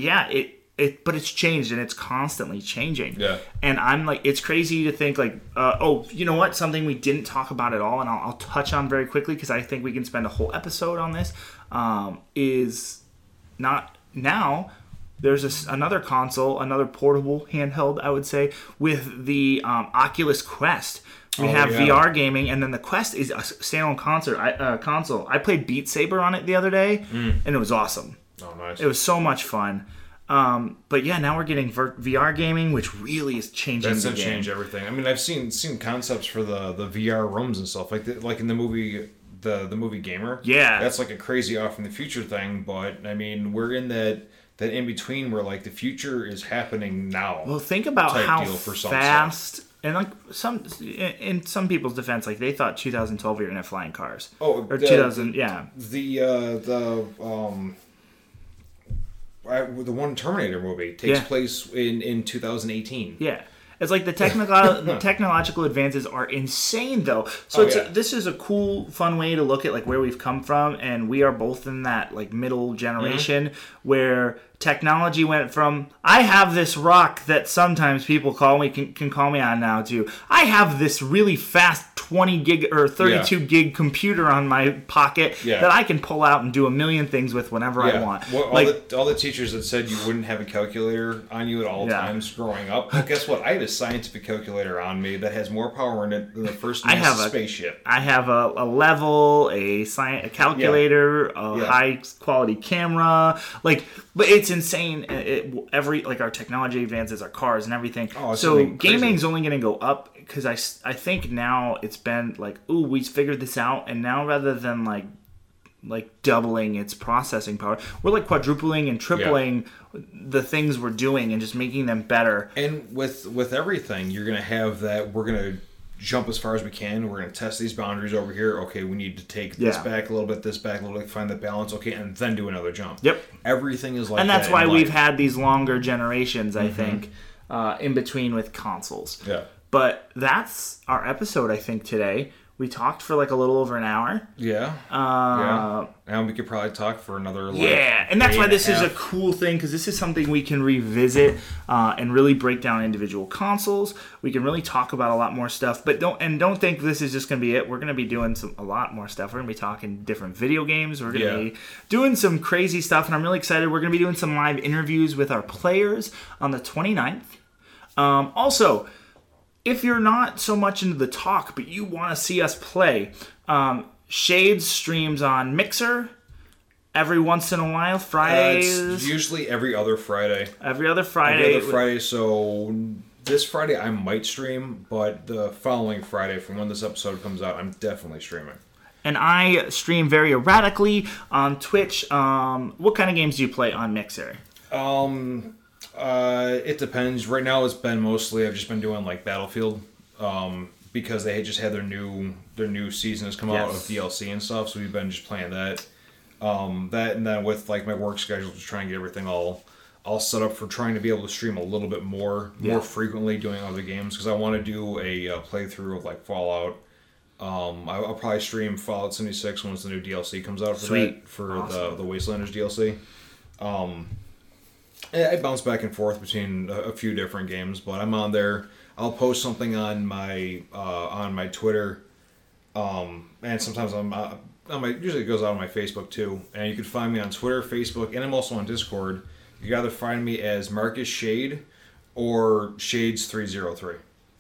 but it's changed, and it's constantly changing. Yeah. And I'm like, it's crazy to think like, you know what? Something we didn't talk about at all, and I'll touch on very quickly because I think we can spend a whole episode on this. Is not now There's another console, another portable handheld, I would say, with the Oculus Quest. We have VR gaming, and then the Quest is a standalone console. I played Beat Saber on it the other day, and it was awesome. Oh, nice. It was so much fun. But yeah, now we're getting VR gaming, which really is changing the game. That's going to change everything. I mean, I've seen concepts for the VR rooms and stuff, like in the movie... The movie Gamer. Yeah. That's like a crazy off in the future thing, but I mean, we're in that in between where like the future is happening now. Well, think about how fast, and like in some people's defense, like they thought 2012 we were gonna have flying cars. Oh, or 2000, yeah. The one Terminator movie takes place in 2018. Yeah. It's like the technological advances are insane, though. So this is a cool, fun way to look at like where we've come from, and we are both in that like middle generation where technology went from I have this rock that sometimes people can call me on now to I have this really fast 20 gig or 32 gig computer on my pocket that I can pull out and do a million things with whenever I want. Well, all the teachers that said you wouldn't have a calculator on you at all times growing up, well, guess what? I have a scientific calculator on me that has more power in it than the first spaceship. I have a level, a calculator, a high quality camera, like. But it's insane. Our technology advances, our cars and everything. Oh, so gaming's only going to go up because I think now it's been like, ooh, we figured this out, and now rather than like doubling its processing power, we're like quadrupling and tripling the things we're doing and just making them better. And with everything, you're going to have that we're going to jump as far as we can. We're going to test these boundaries over here. Okay, we need to take this back a little bit, find the balance. Okay, and then do another jump. Yep. Everything is like that. And that's why we've had these longer generations, I think, in between with consoles. Yeah. But that's our episode, I think, today. We talked for like a little over an hour. Yeah. And we could probably talk for another like and that's why this is a cool thing, because this is something we can revisit and really break down individual consoles. We can really talk about a lot more stuff, but don't think this is just going to be it. We're going to be doing a lot more stuff. We're going to be talking different video games. We're going to be doing some crazy stuff, and I'm really excited. We're going to be doing some live interviews with our players on the 29th. Also, if you're not so much into the talk, but you want to see us play, Shades streams on Mixer every once in a while, Fridays. It's usually every other Friday. So this Friday I might stream, but the following Friday from when this episode comes out, I'm definitely streaming. And I stream very erratically on Twitch. What kind of games do you play on Mixer? It depends. Right now it's been mostly I've just been doing like Battlefield because they just had their new season has come out of DLC and stuff, so we've been just playing that. That and then with like my work schedule, just trying to get everything all set up for trying to be able to stream a little bit more frequently doing other games, because I want to do a playthrough of like Fallout. I'll probably stream Fallout 76 once the new DLC comes out for Sweet. That for awesome. the Wastelanders DLC. I bounce back and forth between a few different games, but I'm on there. I'll post something on my Twitter, and sometimes I'm on my. Usually it goes out on my Facebook too. And you can find me on Twitter, Facebook, and I'm also on Discord. You can either find me as Marcus Shade or Shades303.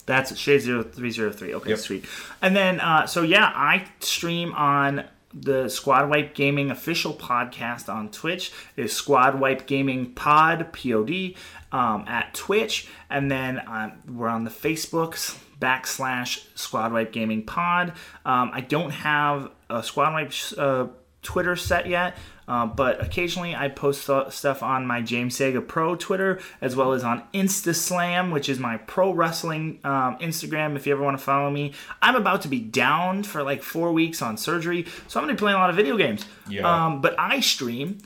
That's Shades303. Okay, sweet. And then I stream on the Squad Wipe Gaming official podcast on Twitch. Is Squad Wipe Gaming Pod, POD, at Twitch. And then we're on the Facebooks / Squad Wipe Gaming Pod. I don't have a Squad Wipe Twitter set yet, but occasionally I post stuff on my James Sayga Pro Twitter, as well as on InstaSlam, which is my pro wrestling Instagram, if you ever want to follow me. I'm about to be down for like 4 weeks on surgery, so I'm going to be playing a lot of video games. Yeah. But I stream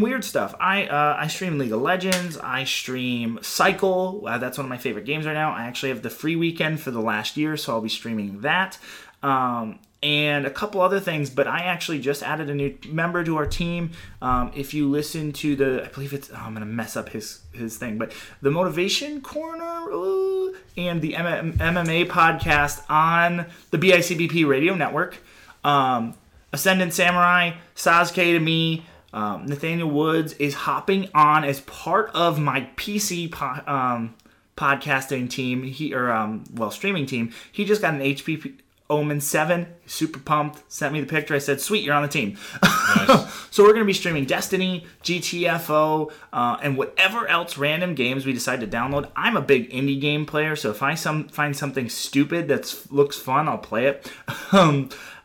weird stuff. I stream League of Legends. I stream Cycle. That's one of my favorite games right now. I actually have the free weekend for the last year, so I'll be streaming that. And a couple other things, but I actually just added a new member to our team. If you listen to I believe it's, I'm going to mess up his thing, but the Motivation Corner and the MMA podcast on the BICBP radio network. Ascendant Samurai, Sasuke to me, Nathaniel Woods is hopping on as part of my PC podcasting team. Streaming team. He just got an HP Omen 7. Super pumped. Sent me the picture. I said, "Sweet, you're on the team." Nice. So we're going to be streaming Destiny, GTFO, and whatever else random games we decide to download. I'm a big indie game player, so if I find something stupid that looks fun, I'll play it.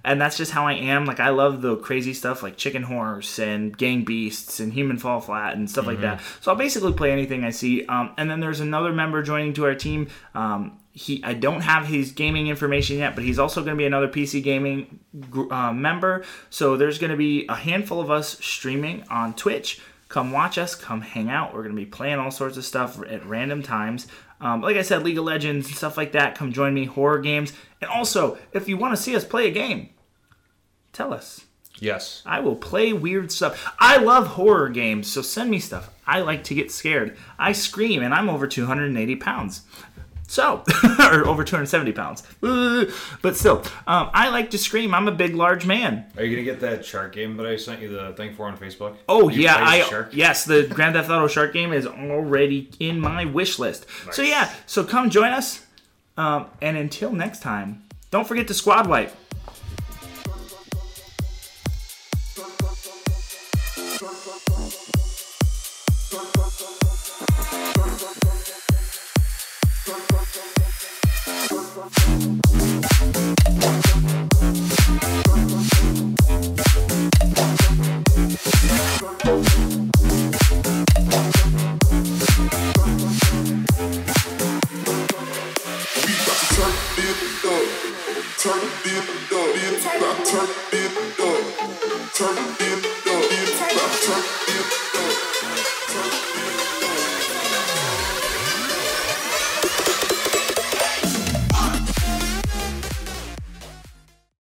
And that's just how I am. Like, I love the crazy stuff like Chicken Horse and Gang Beasts and Human Fall Flat and stuff like that. So I'll basically play anything I see. And then there's another member joining to our team. I don't have his gaming information yet, but he's also going to be another PC gaming member. So there's going to be a handful of us streaming on Twitch. Come watch us. Come hang out. We're going to be playing all sorts of stuff at random times. Like I said, League of Legends and stuff like that. Come join me. Horror games. And also, if you want to see us play a game, tell us. Yes. I will play weird stuff. I love horror games, so send me stuff. I like to get scared. I scream, and I'm over 280 pounds. So, or over 270 pounds. But still, I like to scream. I'm a big, large man. Are you going to get that shark game that I sent you the thing for on Facebook? Oh, you yes, the Grand Theft Auto shark game is already in my wish list. Nice. So, yeah, so come join us. And until next time, don't forget to squad wipe. Turn it up.